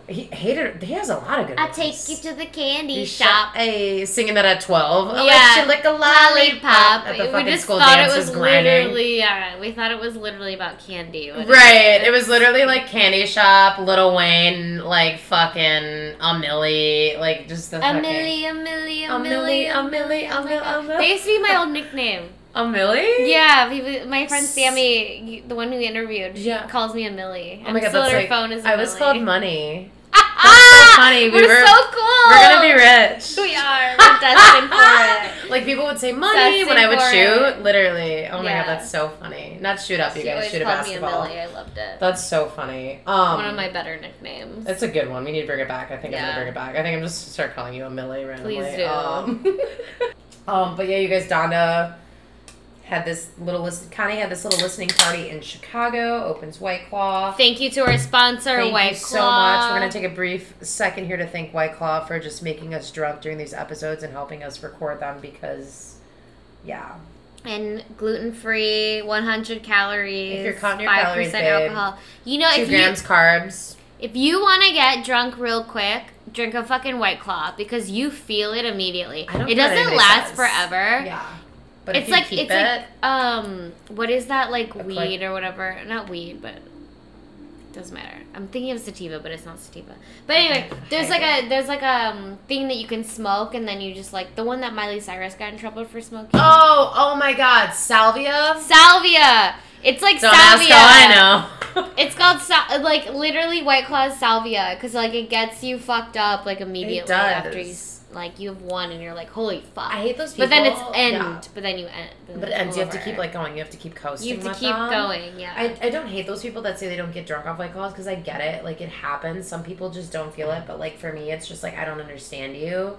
He has a lot of good movies. I'll take you to the candy shop. Hey, singing that at 12. Yeah. I like a lollipop. At the fucking school dance was literally, yeah, we thought it was literally about candy. Right. It was literally like Candy Shop, Lil Wayne, like fucking A Millie, like just the fucking. A Millie. They used to be my old nickname. A Millie? Yeah, my friend Sammy, the one who interviewed, calls me a Millie. Oh my God, that's like, phone is a I was Millie. Called Money. That's so funny. We're so cool. We're gonna be rich. We are. We're destined for it. Like people would say money destined when I would shoot. It. Literally. Oh my God, that's so funny. Not shoot up, you guys. Shoot a basketball. Me a Millie. I loved it. That's so funny. One of my better nicknames. It's a good one. We need to bring it back. I think I'm gonna bring it back. I think I'm just start calling you a Millie randomly. Please do. But yeah, you guys, Donna had this little list. Connie had this little listening party in Chicago. Opens White Claw. Thank you to our sponsor, White Claw. Thank you so much. We're gonna take a brief second here to thank White Claw for just making us drunk during these episodes and helping us record them because, yeah. And gluten-free, 100 calories. If you're caught in your 5% calories, alcohol. Babe, you know, 2 grams carbs. If you want to get drunk real quick, drink a fucking White Claw because you feel it immediately. I don't it doesn't last forever. Yeah. But it's like what is that weed or whatever? Not weed, but it doesn't matter. I'm thinking of sativa, but it's not sativa. But anyway, there's like a thing that you can smoke, and then you just like the one that Miley Cyrus got in trouble for smoking. Oh my God, salvia. It's like don't salvia. Ask how I know. It's called like literally White Claw's salvia because like it gets you fucked up like immediately after you. Like, you have one, and you're like, holy fuck. I hate those people. But then it's end. Yeah. But then you end. But it ends. You have to keep, like, going. You have to keep coasting. You have to keep going, yeah. I don't hate those people that say they don't get drunk off White Claws, because I get it. Like, it happens. Some people just don't feel it. But, like, for me, it's just, like, I don't understand you,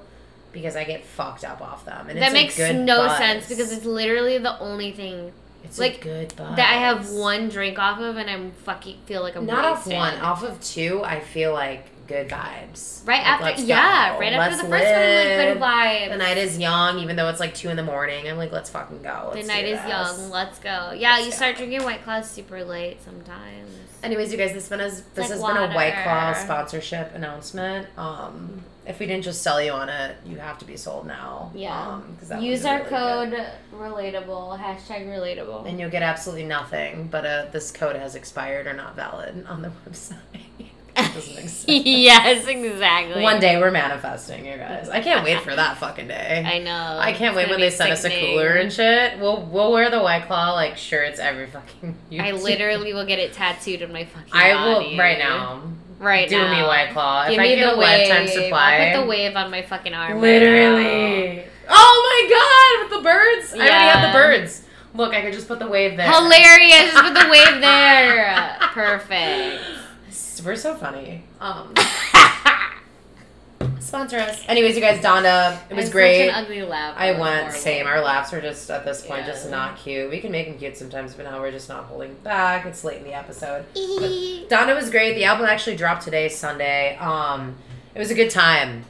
because I get fucked up off them. And that makes no sense, because it's literally the only thing. It's like, a good buzz. That I have one drink off of, and I'm fucking feel like I'm wasted. Not off one. Off of two, I feel like... good vibes. Right like, after, yeah, right let's after the first live. One, like, good vibes. The night is young, even though it's like 2 a.m. I'm like, let's fucking go. Let's the night is young. Let's go. Yeah, let's you go. Start drinking White Claws super late sometimes. Anyways, you guys, this has been a White Claw sponsorship announcement. If we didn't just sell you on it, you have to be sold now. Yeah. Use our really code good. Relatable, #relatable. And you'll get absolutely nothing, but this code has expired or not valid on the website. Yes, exactly. One day we're manifesting, you guys. I can't wait for that fucking day. I know. I can't wait when they send us a cooler and shit. We'll wear the White Claw like shirts every fucking year. I literally will get it tattooed on my fucking body. I will right now. Right now. Do me White Claw. Give me the wave. Lifetime supply. I'll put the wave on my fucking arm. Literally. Oh my God, with the birds. Yeah. I already have the birds. Look, I could just put the wave there. Hilarious. Just put the wave there. Perfect. We're so funny. Sponsor us. Anyways, you guys, Donna, it was great. Such an ugly laugh. I went, same. Our laughs are just, at this point, just not cute. We can make them cute sometimes, but now we're just not holding back. It's late in the episode. But Donna was great. The album actually dropped today, Sunday. It was a good time.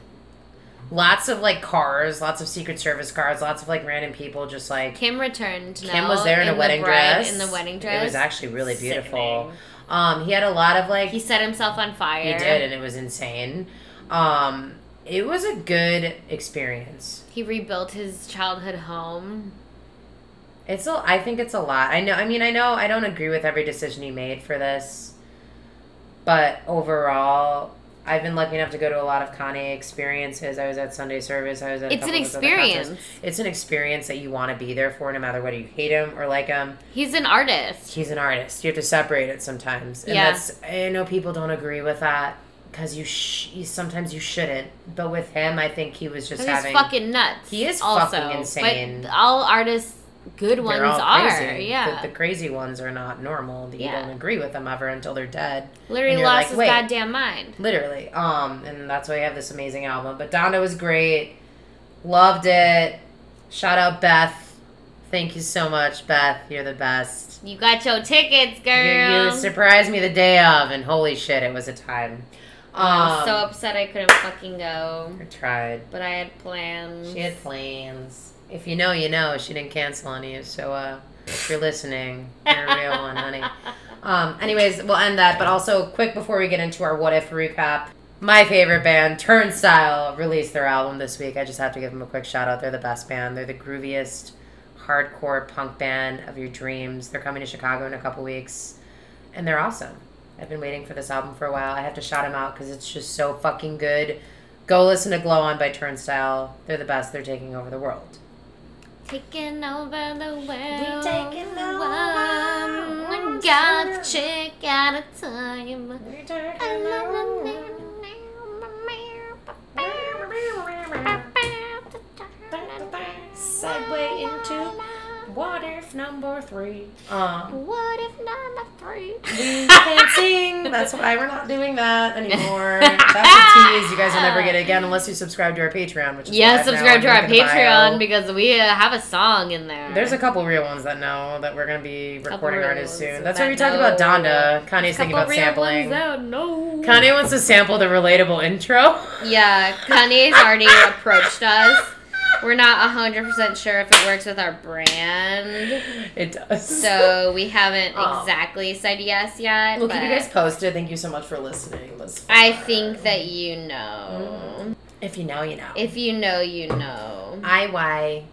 Lots of, like, cars, lots of Secret Service cars, lots of, like, random people just, like... Kim returned. Kim was there in a wedding dress. In the wedding dress. It was actually really beautiful. He had a lot of, like... He set himself on fire. He did, and it was insane. It was a good experience. He rebuilt his childhood home. I think it's a lot. I know I don't agree with every decision he made for this. But overall... I've been lucky enough to go to a lot of Kanye experiences. I was at Sunday service. I was at. It's an experience. It's an experience that you want to be there for, no matter whether you hate him or like him. He's an artist. You have to separate it sometimes. And yeah. I know people don't agree with that because sometimes you shouldn't. But with him, I think he was just having. He's fucking nuts. He is also fucking insane. But all artists, good ones, are crazy. Yeah. The crazy ones are not normal. You don't agree with them ever until they're dead. Literally lost his goddamn mind. Literally. And that's why you have this amazing album. But Donda was great. Loved it. Shout out Beth. Thank you so much, Beth. You're the best. You got your tickets, girl. You surprised me the day of, and holy shit, it was a time. I was so upset I couldn't fucking go. I tried. But I had plans. She had plans. If you know, you know. She didn't cancel on you. So if you're listening, you're a real one, honey. Anyways, we'll end that. But also, quick before we get into our What If recap, my favorite band, Turnstile, released their album this week. I just have to give them a quick shout out. They're the best band. They're the grooviest, hardcore punk band of your dreams. They're coming to Chicago in a couple weeks. And they're awesome. I've been waiting for this album for a while. I have to shout them out because it's just so fucking good. Go listen to Glow On by Turnstile. They're the best. They're taking over the world. Taking over the world. We're taking over the world. God's chick out of time. We're taking over. Segue into What If number 3. What if number 3? We can't sing. That's why we're not doing that anymore. That's a tease. You guys will never get it again unless you subscribe to our Patreon. Which is subscribe to our Patreon because we have a song in there. There's a couple real ones that we're going to be recording artists soon. That's why we talked about Donda. Kanye's thinking about sampling. Kanye wants to sample the relatable intro. Yeah, Kanye's already approached us. We're not 100% sure if it works with our brand. It does. So we haven't exactly said yes yet. We'll keep you guys posted. Thank you so much for listening. I think that you know. If you know, you know. If you know, you know. IYYK,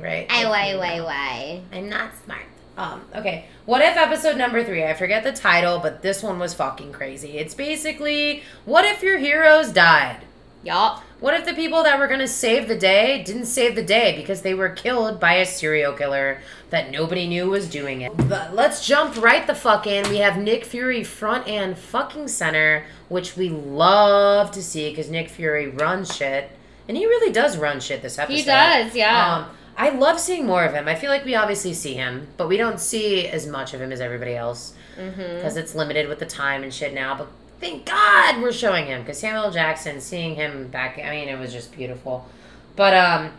right? IYYY. I'm not smart. Okay. What If episode number 3? I forget the title, but this one was fucking crazy. It's basically, what if your heroes died? Yup. What if the people that were going to save the day didn't save the day because they were killed by a serial killer that nobody knew was doing it? But let's jump right the fuck in. We have Nick Fury front and fucking center, which we love to see because Nick Fury runs shit. And he really does run shit this episode. He does, yeah. I love seeing more of him. I feel like we obviously see him, but we don't see as much of him as everybody else because it's limited with the time and shit now, but thank God we're showing him, because Samuel L. Jackson, seeing him back, it was just beautiful. But,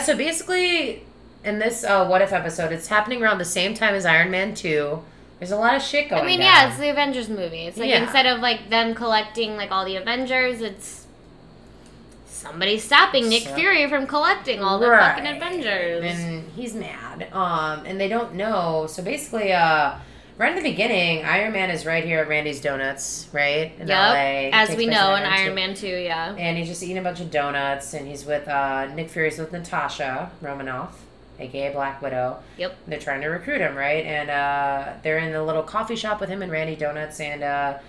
so basically, in this What If episode, it's happening around the same time as Iron Man 2. There's a lot of shit going on. Yeah, it's the Avengers movie. It's, instead of, them collecting, all the Avengers, it's somebody stopping Nick Fury from collecting all the fucking Avengers. And he's mad. And they don't know. So basically, right at the beginning, Iron Man is right here at Randy's Donuts, right? In LA. As we know in Iron Man 2, yeah. And he's just eating a bunch of donuts, and he's with Nick Fury's with Natasha Romanoff, a.k.a. Black Widow. Yep. And they're trying to recruit him, right? And they're in the little coffee shop with him and Randy Donuts, and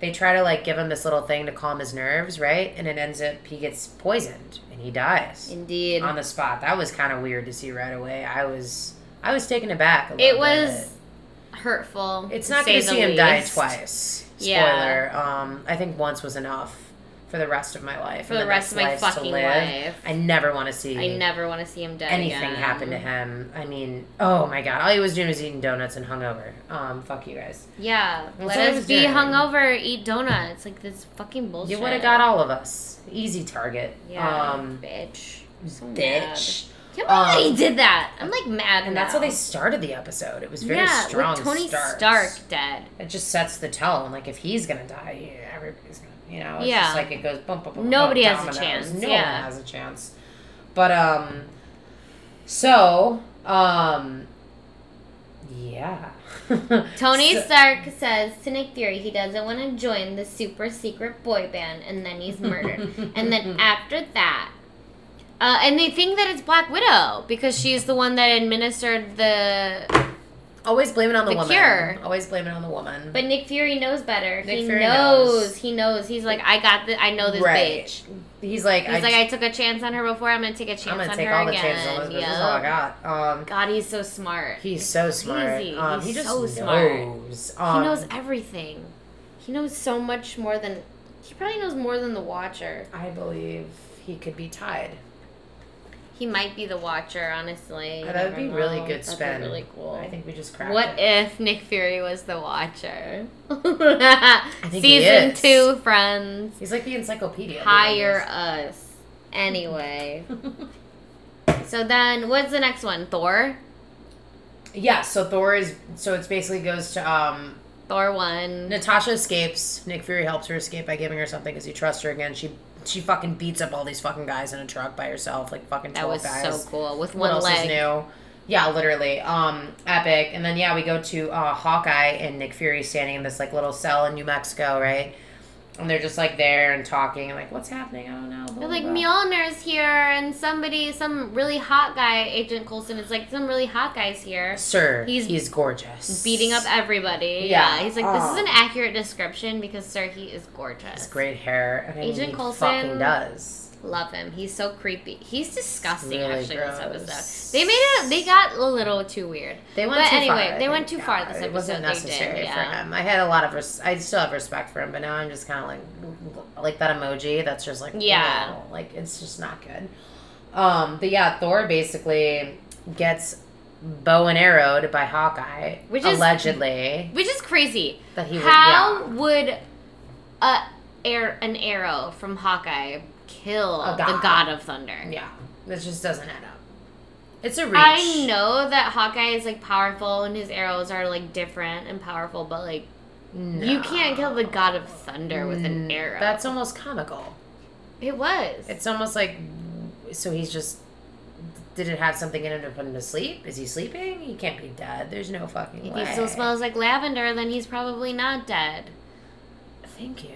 they try to, give him this little thing to calm his nerves, right? And it ends up he gets poisoned, and he dies. Indeed. On the spot. That was kind of weird to see right away. I was taken aback a little bit. Hurtful. It's not good to see him die twice. Spoiler. Yeah. I think once was enough for the rest of my life. For the rest of my fucking life. I never want to see him dead again. Anything happen to him. Oh my God. All he was doing was eating donuts and hungover. Fuck you guys. Yeah. Let us be hungover, eat donuts. This fucking bullshit. You would have got all of us. Easy target. Yeah. Bitch. So bitch. Mad. Can't believe he did that. I'm mad and now. That's how they started the episode. It was very strong. With Tony Stark dead. It just sets the tone. If he's gonna die, everybody's gonna. You know, it's just like it goes boom, boom, boom. Nobody boom, has a chance. No one has a chance. But yeah. Tony Stark says to Nick Fury he doesn't want to join the super secret boy band, and then he's murdered. And then after that, and they think that it's Black Widow because she's the one that administered the. Always blame it on the woman. Cure. Always blame it on the woman. But Nick Fury knows better. Nick Fury knows. He's like, I got this. I know this bitch. He's like, I took a chance on her before. I'm gonna take a chance on her again. I'm gonna take all the chances on this bitch. That's all I got. God, he's so smart. He's so smart. He just knows. He knows everything. He knows so much more than. He probably knows more than the Watcher. I believe he could be tied. He might be the Watcher, honestly. That would be really good spin. That'd be really cool. I think we just cracked it. What if Nick Fury was the Watcher? I think he is. Season 2, friends. He's like the encyclopedia. Hire us. Anyway. So then, what's the next one? Thor? Yeah, so Thor is... So it basically goes to... Thor 1. Natasha escapes. Nick Fury helps her escape by giving her something because he trusts her again. She fucking beats up all these fucking guys in a truck by herself, like fucking 12 guys. That was so cool. With one leg. What else is new? Yeah, literally. Epic. And then, yeah, we go to Hawkeye and Nick Fury standing in this, like, little cell in New Mexico, right? And they're just, like, there and talking and, like, what's happening? I don't know. They're like, Mjolnir's here and some really hot guy, Agent Coulson, is like, some really hot guy's here. Sir, he's gorgeous. Beating up everybody. Yeah. He's like, this is an accurate description because, sir, he is gorgeous. His great hair. I mean, Agent Coulson fucking does. Love him. He's so creepy. He's disgusting, really actually, gross. This episode. They got a little too weird. They went too far this episode. It wasn't necessary for him. I had a lot of I still have respect for him, but now I'm just kind of like that emoji that's just like, yeah. Wow. Like, it's just not good. But yeah, Thor basically gets bow and arrowed by Hawkeye, allegedly. Which is crazy. That he would, How would an arrow from Hawkeye kill the god of thunder? Yeah. This just doesn't add up. It's a reach. I know that Hawkeye is, like, powerful and his arrows are, like, different and powerful, but, like, you can't kill the god of thunder with an arrow. That's almost comical. It was. It's almost like, so he's just, did it have something in it to put him to sleep? Is he sleeping? He can't be dead. There's no fucking way. If he still smells like lavender, then he's probably not dead. Thank you.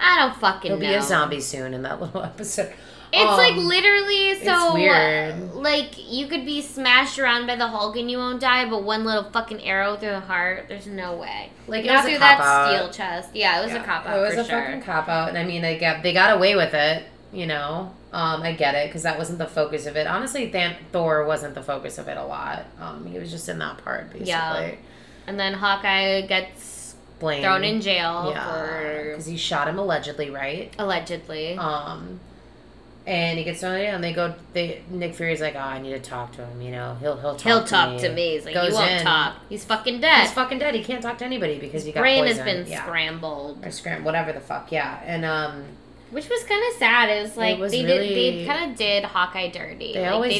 I don't fucking know. He'll be a zombie soon in that little episode. It's like literally so... It's weird. Like, you could be smashed around by the Hulk and you won't die, but one little fucking arrow through the heart, there's no way. Like, it was a cop-out. Steel chest. Yeah, it was a cop-out for sure. It was a fucking cop-out. And I mean, they got away with it, you know? I get it, because that wasn't the focus of it. Honestly, Thor wasn't the focus of it a lot. He was just in that part, basically. Yeah. And then Hawkeye gets... Thrown in jail for... Because he shot him allegedly, right? Allegedly. And he gets thrown in jail, and Nick Fury's like, I need to talk to him, you know? He'll talk to me. He's like, you won't talk. He's fucking dead. He can't talk to anybody because he got poisoned. His brain has been scrambled. Or whatever the fuck, yeah. And, which was kind of sad. It was like they kind of did Hawkeye dirty. They always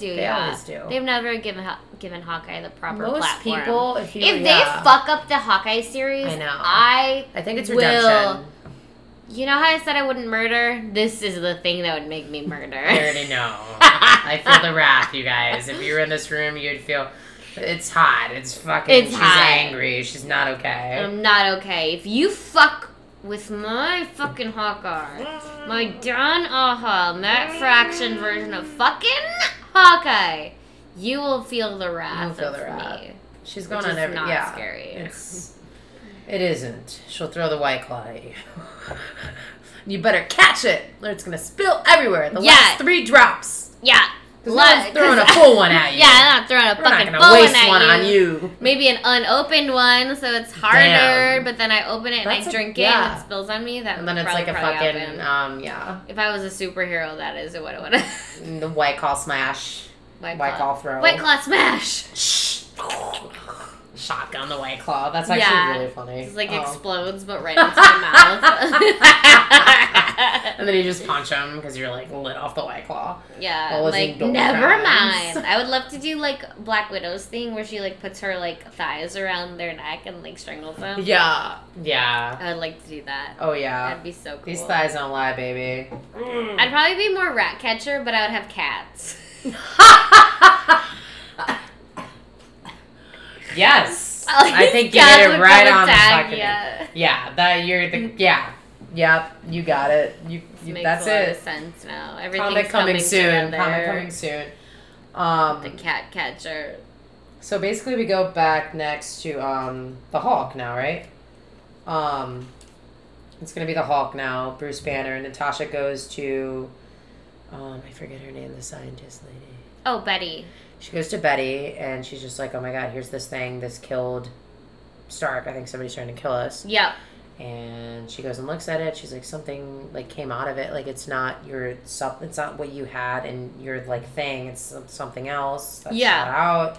do. They've never given Hawkeye the proper platform. Most people, if they fuck up the Hawkeye series, I know. I think it's redemption. You know how I said I wouldn't murder? This is the thing that would make me murder. I already know. I feel the wrath, you guys. If you were in this room, you'd feel. It's hot. She's angry. She's not okay. I'm not okay. If you fuck. With my fucking Hawkeye, my Don Aha, Matt Fraction version of fucking Hawkeye, you will feel the wrath of me. She's going on every. Yeah, not scary. It isn't. She'll throw the white claw at you. You better catch it, or it's gonna spill everywhere. The last 3 drops. Yeah. I'm throwing a full one at you. Yeah, I'm not throwing fucking full one at you. Waste one on you. Maybe an unopened one, so it's harder. Damn. But then I open it and I drink it, and it spills on me. And then it's like a fucking happen. If I was a superhero, that is what it would have. The white claw smash. White claw throw. White claw smash. shotgun the White Claw. That's actually really funny. It like explodes, but right into my mouth. And then you just punch him because you're like lit off the White Claw. Yeah, like never mind. I would love to do like Black Widow's thing where she like puts her like thighs around their neck and like strangles them. Yeah, yeah. I would like to do that. Oh yeah, that'd be so cool. These thighs don't lie, baby. Mm. I'd probably be more rat catcher, but I would have cats. Yes, I think you hit it right on the fucking. Yeah, that you're the Yep, you got it. You that's it. Makes a lot of sense now. Everything's coming soon. Comic coming soon. The cat catcher. So basically, we go back next to the Hulk now, right? It's gonna be the Hulk now. Bruce Banner and Natasha goes to. I forget her name. The scientist lady. Oh, Betty. She goes to Betty, and she's just like, oh, my God, here's this thing that's killed Stark. I think somebody's trying to kill us. Yeah. And she goes and looks at it. She's like, something, like, came out of it. Like, it's not your it's not what you had and your, like, thing. It's something else that's shot out.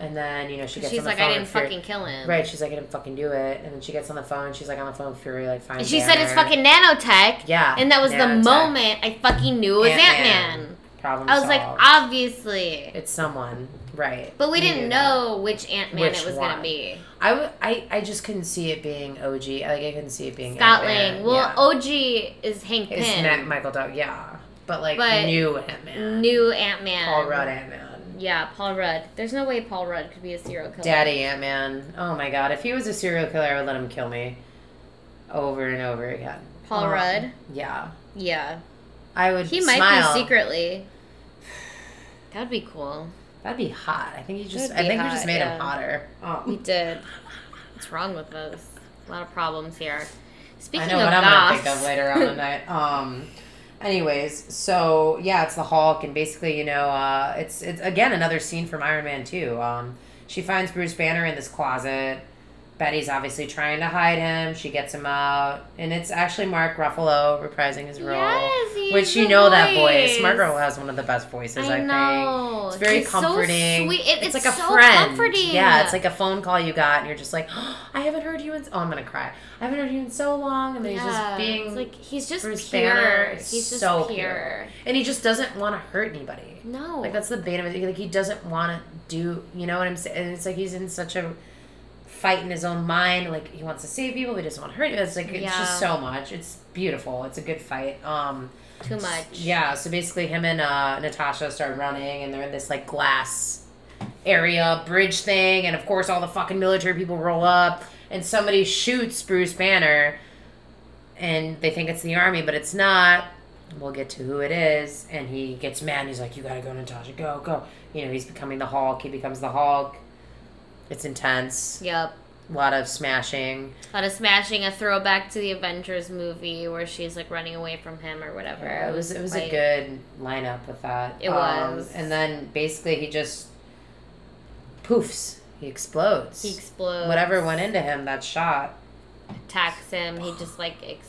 And then, you know, she gets on the phone. She's like, I didn't fucking kill him. Right. She's like, I didn't fucking do it. And then she gets on the phone. She's like, on the phone with Fury, like, find Banner. And she said it's fucking nanotech. Yeah. And that was the moment I fucking knew it was Ant-Man. Problem solved. I was like, obviously. It's someone. Right. But we didn't know which Ant-Man it was going to be. I just couldn't see it being OG. Like, I couldn't see it being Scott Lang. Well, OG is Hank Pym. It's Michael Douglas. Yeah. But, like, new Ant-Man. New Ant-Man. Paul Rudd Ant-Man. Yeah, Paul Rudd. There's no way Paul Rudd could be a serial killer. Daddy Ant-Man. Oh, my God. If he was a serial killer, I would let him kill me over and over again. Paul Rudd? Yeah. Yeah. I would He might be secretly. That would be cool. That'd be hot. I think we just made him hotter. Oh. We did. What's wrong with us? A lot of problems here. Speaking of goths. I know what I'm going to think of later on tonight. Anyways, so, yeah, it's the Hulk. And basically, you know, it's again, another scene from Iron Man 2. She finds Bruce Banner in this closet. Betty's obviously trying to hide him. She gets him out. And it's actually Mark Ruffalo reprising his role. Yes, he's which you know that voice. Mark Ruffalo has one of the best voices, I think. It's very comforting. So sweet. It's like so a friend. Comforting. Yeah, it's like a phone call you got and you're just like, oh, I haven't heard you in I'm gonna cry. I haven't heard you in so long. And then he's just being it's like he's just Bruce pure. Banner. He's just so pure. And he just doesn't want to hurt anybody. No. Like that's the bane of it. Like he doesn't wanna do you know what I'm saying? And it's like he's in such a fight in his own mind, like he wants to save people, but he doesn't want to hurt you. It's like it's just so much. It's beautiful. It's a good fight. Too much. Yeah. So basically, him and Natasha start running, and they're in this like glass area bridge thing, and of course, all the fucking military people roll up, and somebody shoots Bruce Banner, and they think it's the army, but it's not. We'll get to who it is, and he gets mad. And he's like, "You gotta go, Natasha. Go, go." You know, he's becoming the Hulk. He becomes the Hulk. It's intense. Yep. A lot of smashing. A throwback to the Avengers movie where she's like running away from him or whatever. Yeah, it was like, a good lineup with that. It was. And then basically he just poofs. He explodes. Whatever went into him, that shot attacks him. He just like his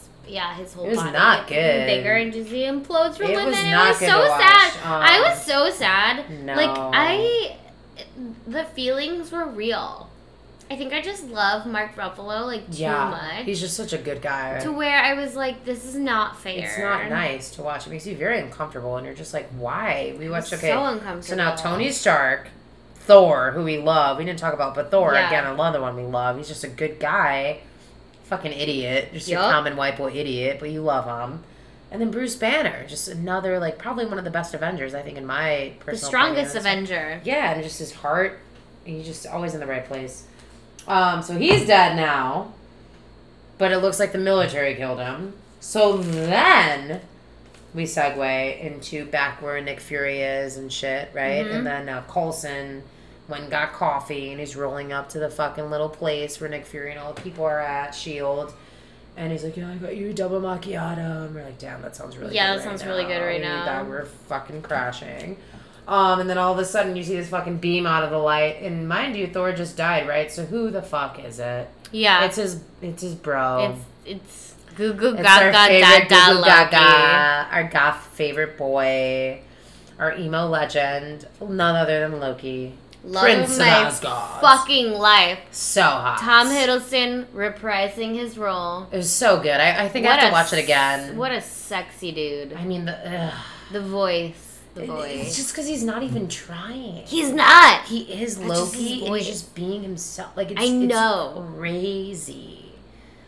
whole body. It was not good. Bigger and just he implodes from within. It was so sad. I was so sad. No. Like the feelings were real. I think I just love Mark Ruffalo too much. He's just such a good guy. Right? To where I was like, this is not fair. It's not nice to watch. It makes you very uncomfortable, and you're just like, why? So uncomfortable. So now Tony Stark, Thor, who we love. We didn't talk about, but Thor again, another one we love. He's just a good guy, fucking idiot, just your common white boy idiot, but you love him. And then Bruce Banner, just another, probably one of the best Avengers, I think, in my personal opinion. The strongest Avenger. And just his heart. He's just always in the right place. So he's dead now, but it looks like the military killed him. So then we segue into back where Nick Fury is and shit, right? Mm-hmm. And then Coulson went and got coffee, and he's rolling up to the fucking little place where Nick Fury and all the people are at, S.H.I.E.L.D., and he's like, yeah, I got you a double macchiato. And we're like, damn, that sounds really good. Yeah, that sounds really good right now. That we're fucking crashing. And then all of a sudden you see this fucking beam out of the light. And mind you, Thor just died, right? So who the fuck is it? Yeah. It's his bro. It's Goo Goo Gaga Gaga. Our goth favorite boy. Our emo legend. None other than Loki. Love Prince of Asgard. Fucking life. So hot. Tom Hiddleston reprising his role. It was so good. I think I have to watch it again. What a sexy dude. I mean, the voice. It's just because he's not even trying. He's not. He is Loki and he's just being himself. Like it's, I know. It's crazy.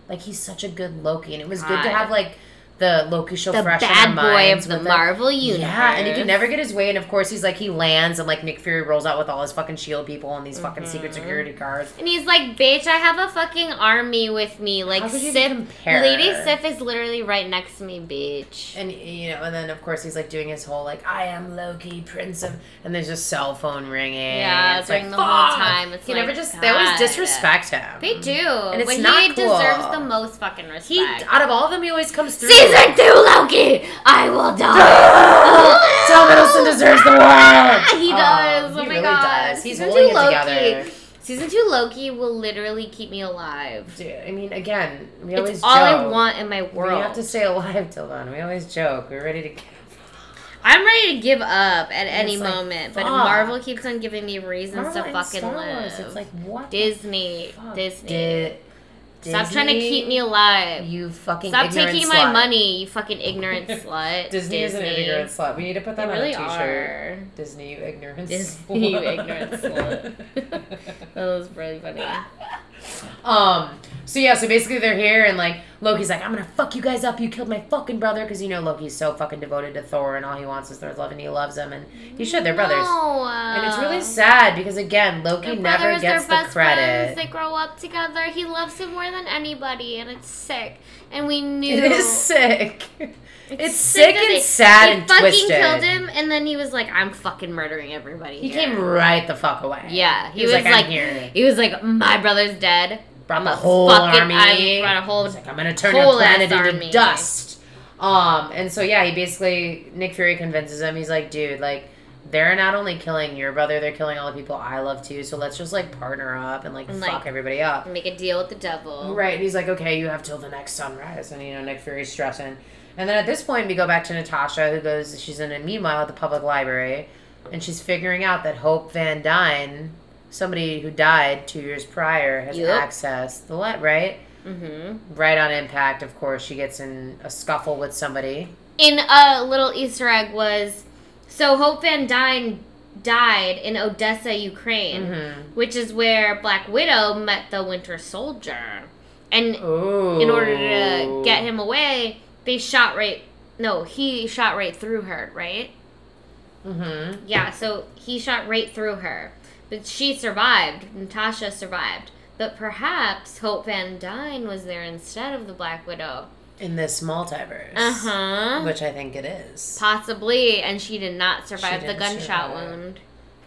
Like he's such a good Loki, and it was good to have like the Loki show the fresh in our minds. The bad boy of the Marvel universe. Yeah, and he can never get his way, and of course he's like he lands, and like Nick Fury rolls out with all his fucking shield people and these fucking secret security guards. And he's like, bitch, I have a fucking army with me. Like Sif, Lady Sif is literally right next to me, bitch. And you know, and then of course he's like doing his whole like I am Loki, Prince of, and there's just cell phone ringing. Yeah, it's ringing like, the whole time. It's he like, never just God. They always disrespect him. They do, and it's when not he cool. deserves the most fucking respect. He out of all of them, he always comes through. Season 2, Loki! I will die! Tom Hiddleston deserves the world! He does. Oh my really God. Does. He's holding it together. Season 2 Loki will literally keep me alive. Dude, I mean, again, we always joke. It's all I want in my world. We have to stay alive till then. We always joke. We're ready to give up. I'm ready to give up at any moment, but Marvel keeps on giving me reasons to fucking live. It's like, what? Disney. Stop trying to keep me alive. You fucking ignorant slut. Stop taking my money, you fucking ignorant slut. Disney is an ignorant slut. We need to put that on a t-shirt. Disney, you ignorant slut. Disney, you ignorant slut. That was really funny. So basically they're here and like Loki's like, I'm gonna fuck you guys up. You killed my fucking brother. Because you know Loki's so fucking devoted to Thor and all he wants is Thor's love and he loves him and he should. They're brothers. And it's really sad because again, Loki never gets the credit. Friends. They grow up together. He loves him more than anybody and it's sick. And we knew. It is sick. It's sick and sad and twisted. He fucking killed him and then he was like, I'm fucking murdering everybody. He came right the fuck away. Yeah. He was like, I'm here. He was like, my brother's dead. Brought the whole army. I'm going to turn your planet into dust. And so, yeah, he basically, Nick Fury convinces him. He's like, dude, like, they're not only killing your brother, they're killing all the people I love too. So let's just like partner up and like and, fuck everybody up. Make a deal with the devil. Right. And he's like, okay, you have till the next sunrise. And, you know, Nick Fury's stressing. And then at this point, we go back to Natasha, who goes, she's in a meanwhile at the public library. And she's figuring out that Hope Van Dyne, somebody who died 2 years prior, has accessed the light, right? Mm-hmm. Right on impact, of course. She gets in a scuffle with somebody. In a little Easter egg was, so Hope Van Dyne died in Odessa, Ukraine, which is where Black Widow met the Winter Soldier. And in order to get him away, he shot right through her, right? Mm-hmm. Yeah, so he shot right through her. But she survived. Natasha survived. But perhaps Hope Van Dyne was there instead of the Black Widow. In this multiverse. Uh-huh. Which I think it is. Possibly. And she did not survive the gunshot wound.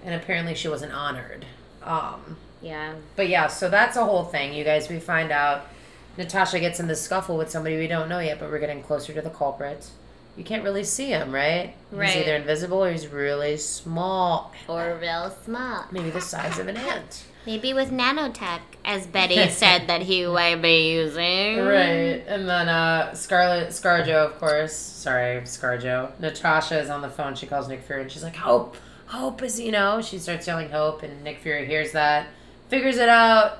And apparently she wasn't honored. Yeah. But yeah, so that's a whole thing, you guys. We find out Natasha gets in this scuffle with somebody we don't know yet, but we're getting closer to the culprit. You can't really see him, right? Right. He's either invisible or he's really small. Or real small. Maybe the size of an ant. Maybe with nanotech, as Betty said that he might be using. Right. And then ScarJo, of course. Sorry, ScarJo. Natasha is on the phone. She calls Nick Fury and she's like, Hope. Hope is, you know. She starts yelling Hope and Nick Fury hears that. Figures it out.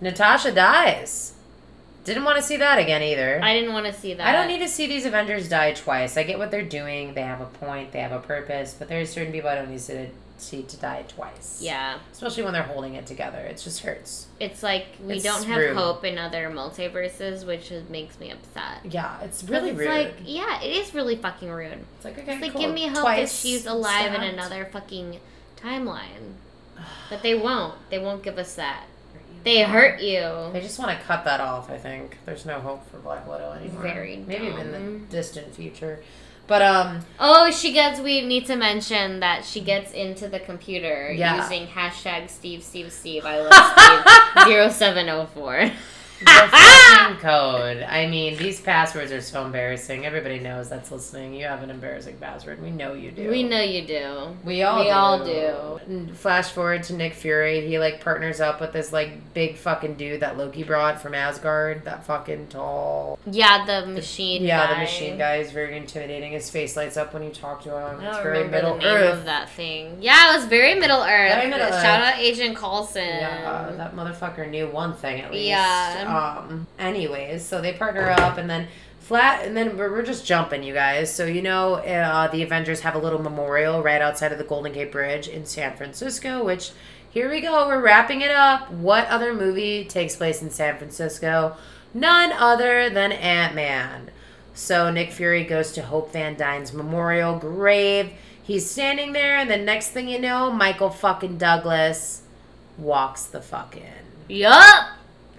Natasha dies. Didn't want to see that again either. I didn't want to see that. I don't need to see these Avengers die twice. I get what they're doing. They have a point. They have a purpose. But there's certain people I don't need to see to die twice. Yeah. Especially when they're holding it together. It just hurts. It's like we don't have hope in other multiverses, which makes me upset. Yeah, it's really rude. Like, yeah, it is really fucking rude. It's like, okay, it's like, cool. Give me hope that she's alive in another fucking timeline. But they won't. They won't give us that. They hurt you. They just want to cut that off, I think. There's no hope for Black Widow anymore. Very dumb. Maybe in the distant future. But, we need to mention that she gets into the computer using #SteveSteveSteve. I love Steve 0704. The fucking code. I mean, these passwords are so embarrassing. Everybody knows that's listening. You have an embarrassing password. We know you do. We know you do. We all do. Flash forward to Nick Fury. He, like, partners up with this, like, big fucking dude that Loki brought from Asgard. That fucking tall... Yeah, the machine guy. Yeah, the machine guy is very intimidating. His face lights up when you talk to him. It's very Middle Earth. I don't remember the name of that thing. Yeah, it was very Middle Earth. Very Middle Earth. Shout out Agent Coulson. Yeah, that motherfucker knew one thing, at least. Yeah. Anyways, so they partner up, and then we're just jumping, you guys. So, you know, the Avengers have a little memorial right outside of the Golden Gate Bridge in San Francisco, which, here we go, we're wrapping it up. What other movie takes place in San Francisco? None other than Ant-Man. So Nick Fury goes to Hope Van Dyne's memorial grave. He's standing there, and the next thing you know, Michael fucking Douglas walks the fuck in. Yup.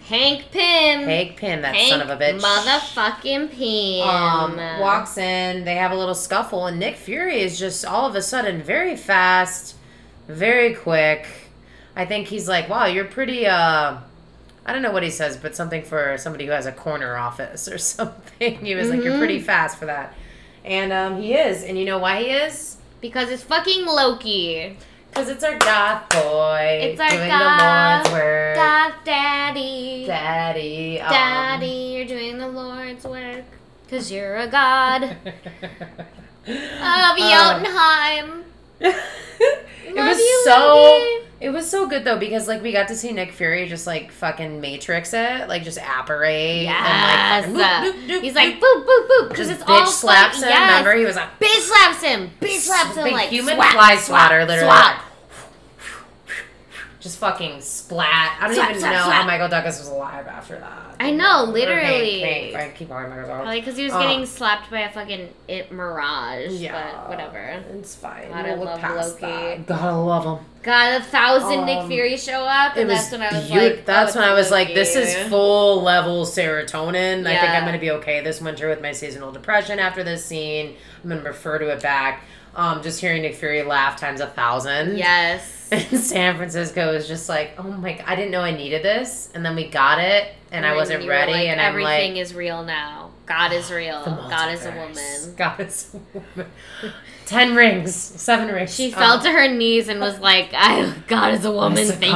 Hank Pym, that son of a bitch. Motherfucking Pym. Walks in. They have a little scuffle, and Nick Fury is just all of a sudden very fast, very quick. I think he's like, wow, you're pretty, I don't know what he says, but something for somebody who has a corner office or something. He was like, you're pretty fast for that. And he is. And you know why he is? Because it's fucking Loki. Because it's our goth boy. It's our doing goth, the Lord's work. Goth daddy. Daddy. Daddy, you're doing the Lord's work. Because you're a god. Of Jotunheim. It was so good, though, because, like, we got to see Nick Fury just, like, fucking Matrix it. Like, just apparate. Yes. And, like, boop, boop, boop, he's like, boop, boop, boop. Because it's bitch all slaps him. Yes. Remember? He was like, bitch slaps him. Bitch slaps him. Like, human swap, fly swatter, swap, literally. Swap. Just fucking splat. I don't even know how Michael Douglas was alive after that. I know, literally. I keep calling Michael Douglas. Probably because he was getting slapped by a fucking mirage. Yeah. But whatever. It's fine. Gotta love Loki. That. Gotta love him. Got 1,000 Nick Fury show up, and that's when I was like, that's when I was like, this is full level serotonin. Yeah. I think I'm going to be okay this winter with my seasonal depression after this scene. I'm going to refer to it back. Just hearing Nick Fury laugh times 1,000. Yes. In San Francisco is just like, oh my God, I didn't know I needed this. And then we got it, and I wasn't ready. Like, and everything is real now. God is real. God is a woman. God is a woman. 7 rings. She fell to her knees and was like, God is a woman. Thank you.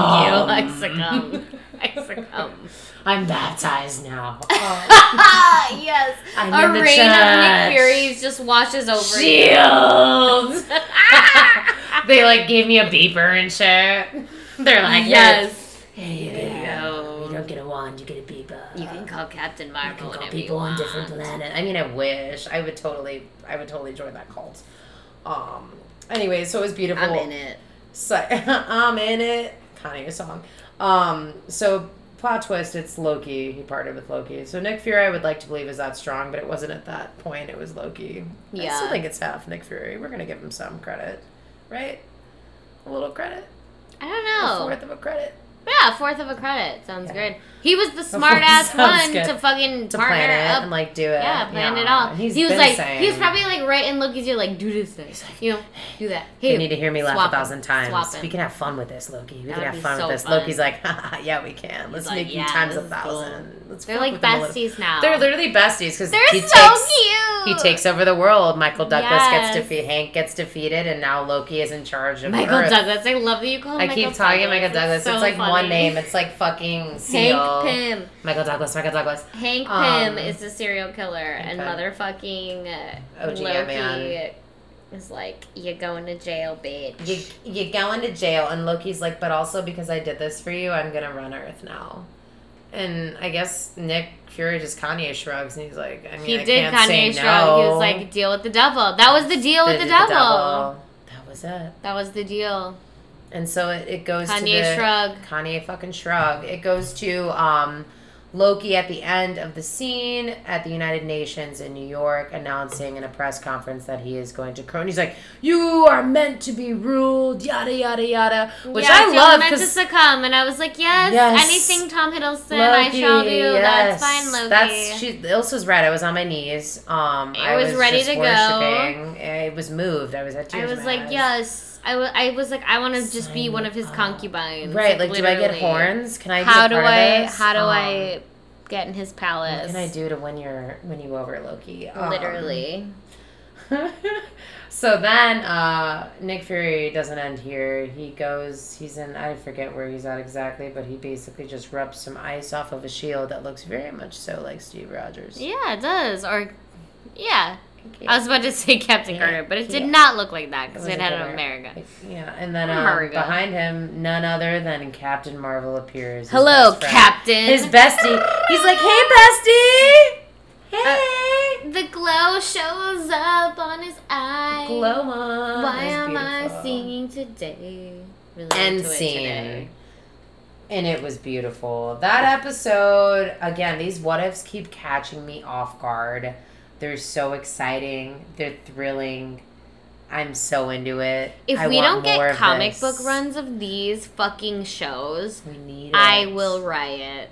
I succumb. I'm baptized now. Yes. I'm a rain of Nick Fury's just washes over Shield. You. They, like, gave me a beeper and shit. They're like, yes. You don't get a wand, you get a beeper. You can call Captain Marvel whenever you want. You can call people on different planets. I mean, I wish. I would totally join that cult. Anyway, so it was beautiful. I'm in it. I'm in it. Kind of your song. So... Plot twist, it's Loki. He partnered with Loki. So Nick Fury, I would like to believe, is that strong, but it wasn't at that point. It was Loki. Yeah. I still think it's half Nick Fury. We're going to give him some credit. Right? A little credit? I don't know. A fourth of a credit. Yeah, a fourth of a credit. Sounds good. He was the smart-ass one to fucking plan up. And, like, do it. Yeah, plan it all. He was, like, he was probably, like, right in Loki's ear, like, do this thing. He's like, you know, do that. Hey, you need to hear me laugh 1,000 times. We can have fun with this, Loki. We can have fun with this. Loki's like, yeah, we can. Let's make you times 1,000. They're, like, besties now. They're literally besties because they're so cute. He takes over the world. Michael Douglas gets defeated. Hank gets defeated, and now Loki is in charge of Michael Douglas. I love that you call him Michael Douglas. I keep talking Michael Douglas. It's like one name. It's like fucking Seal. Hank Pym. Michael Douglas. Hank Pym is the serial killer, and motherfucking Loki is like, you're going to jail, bitch. You're going to jail. And Loki's like, but also because I did this for you, I'm going to run Earth now. And I guess Nick Fury just Kanye shrugs, and he's like, I mean, he did Kanye shrug. He was like, deal with the devil. That was the deal with the devil. That was it. That was the deal. And so it goes to Kanye fucking shrug. It goes to Loki at the end of the scene at the United Nations in New York, announcing in a press conference that he is going to Corona. He's like, you are meant to be ruled, yada, yada, yada. Which I love. Meant to succumb. And I was like, yes, anything Tom Hiddleston, Loki, I shall do. Yes, that's fine, Loki. Ilsa's right. I was on my knees. I was ready to worshiping. Go. I was moved. I was at tears. I was like, eyes. Yes. I was like, I want to just be one of his concubines. Right, like do I get horns? Can I be a part of this? How do I get in his palace. What can I do to win you over, Loki? Literally. So then Nick Fury doesn't end here. He's in, I forget where he's at exactly, but he basically just rubs some ice off of a shield that looks very much so like Steve Rogers. Yeah, it does. Or, yeah. I was about to say Captain Carter, but it did not look like that because it had an America. Yeah, and then behind him, none other than Captain Marvel appears. Hello, Captain. His bestie. He's like, hey, bestie. Hey. The glow shows up on his eye. Glow on. Why am I singing today? End scene. And it was beautiful. That episode, again, these what-ifs keep catching me off guard. They're so exciting. They're thrilling. I'm so into it. If we don't get comic book runs of these fucking shows, we need it. I will riot.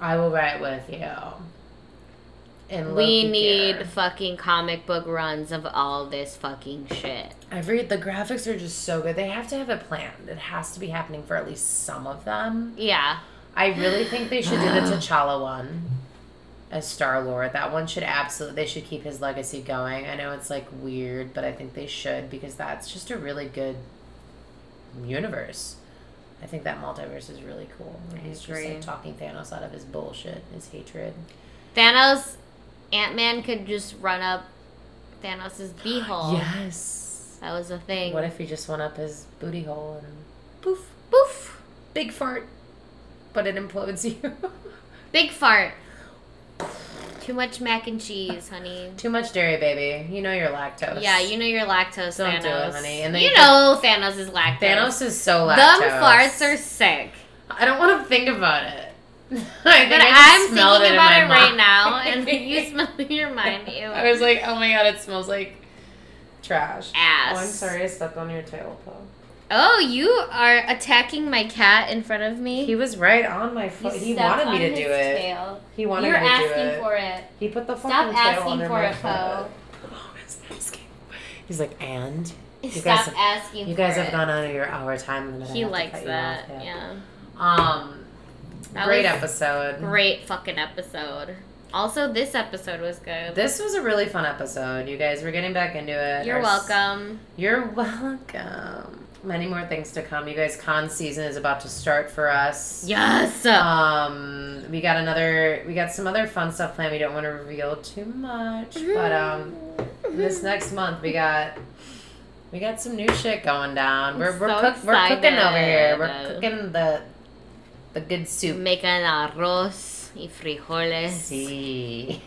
I will riot with you. And we need fucking comic book runs of all this fucking shit. The graphics are just so good. They have to have it planned. It has to be happening for at least some of them. Yeah. I really think they should do the T'Challa one. As Star-Lord, that one should absolutely... They should keep his legacy going. I know it's, like, weird, but I think they should because that's just a really good universe. I think that multiverse is really cool. He's just, like, talking Thanos out of his bullshit, his hatred. Thanos... Ant-Man could just run up Thanos' beehole. Yes. That was a thing. What if he just went up his booty hole and... Poof. Poof. Big fart. But it implodes you. Big fart. Too much mac and cheese, honey. Too much dairy, baby. You know you're lactose. Yeah, you know you're lactose, Thanos. Don't do it, honey. And you know Thanos is lactose. Thanos is so lactose. Them farts are sick. I don't want to think about it. I'm thinking about it right now, and you smell it in your mind. Ew. I was like, oh my god, it smells like trash. Ass. Oh, I'm sorry I stepped on your tailbone. Oh, you are attacking my cat in front of me? He was right on my foot. He wanted me to do it. He wanted me to do it. You're asking for it. He put the fucking tail under my foot. Stop asking for it, Poe. He's like, and? Stop asking for it. You guys have gone out of our time limit. He likes that, yeah. Great episode. Great fucking episode. Also, this episode was good. This was a really fun episode. You guys, we're getting back into it. You're welcome. You're welcome. Many more things to come. You guys, con season is about to start for us. Yes. We got some other fun stuff planned. We don't want to reveal too much, but this next month we got some new shit going down. We're cooking over here. We're cooking the good soup. Making arroz y frijoles. Sí.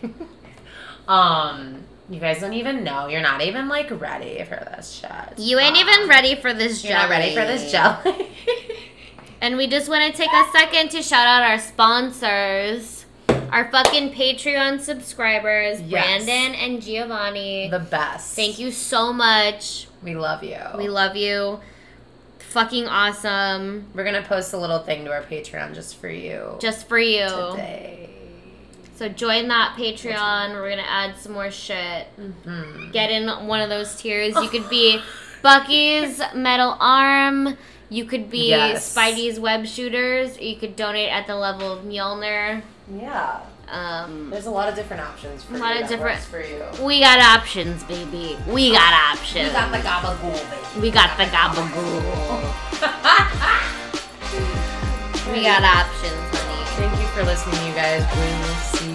You guys don't even know. You're not even, like, ready for this shit. You ain't even ready for this jelly. You're not ready for this jelly. And we just want to take a second to shout out our sponsors. Our fucking Patreon subscribers. Yes. Brandon and Giovanni. The best. Thank you so much. We love you. We love you. Fucking awesome. We're gonna post a little thing to our Patreon just for you today, so join that Patreon. We're gonna add some more shit. Get in one of those tiers. You could be Bucky's metal arm, you could be Spidey's web shooters, you could donate at the level of Mjolnir. There's a lot of different options for you. We got options, baby. We got options. We got the gabagool, baby. We got the gabagool. We got options, honey. Thank you for listening, you guys. We will see you.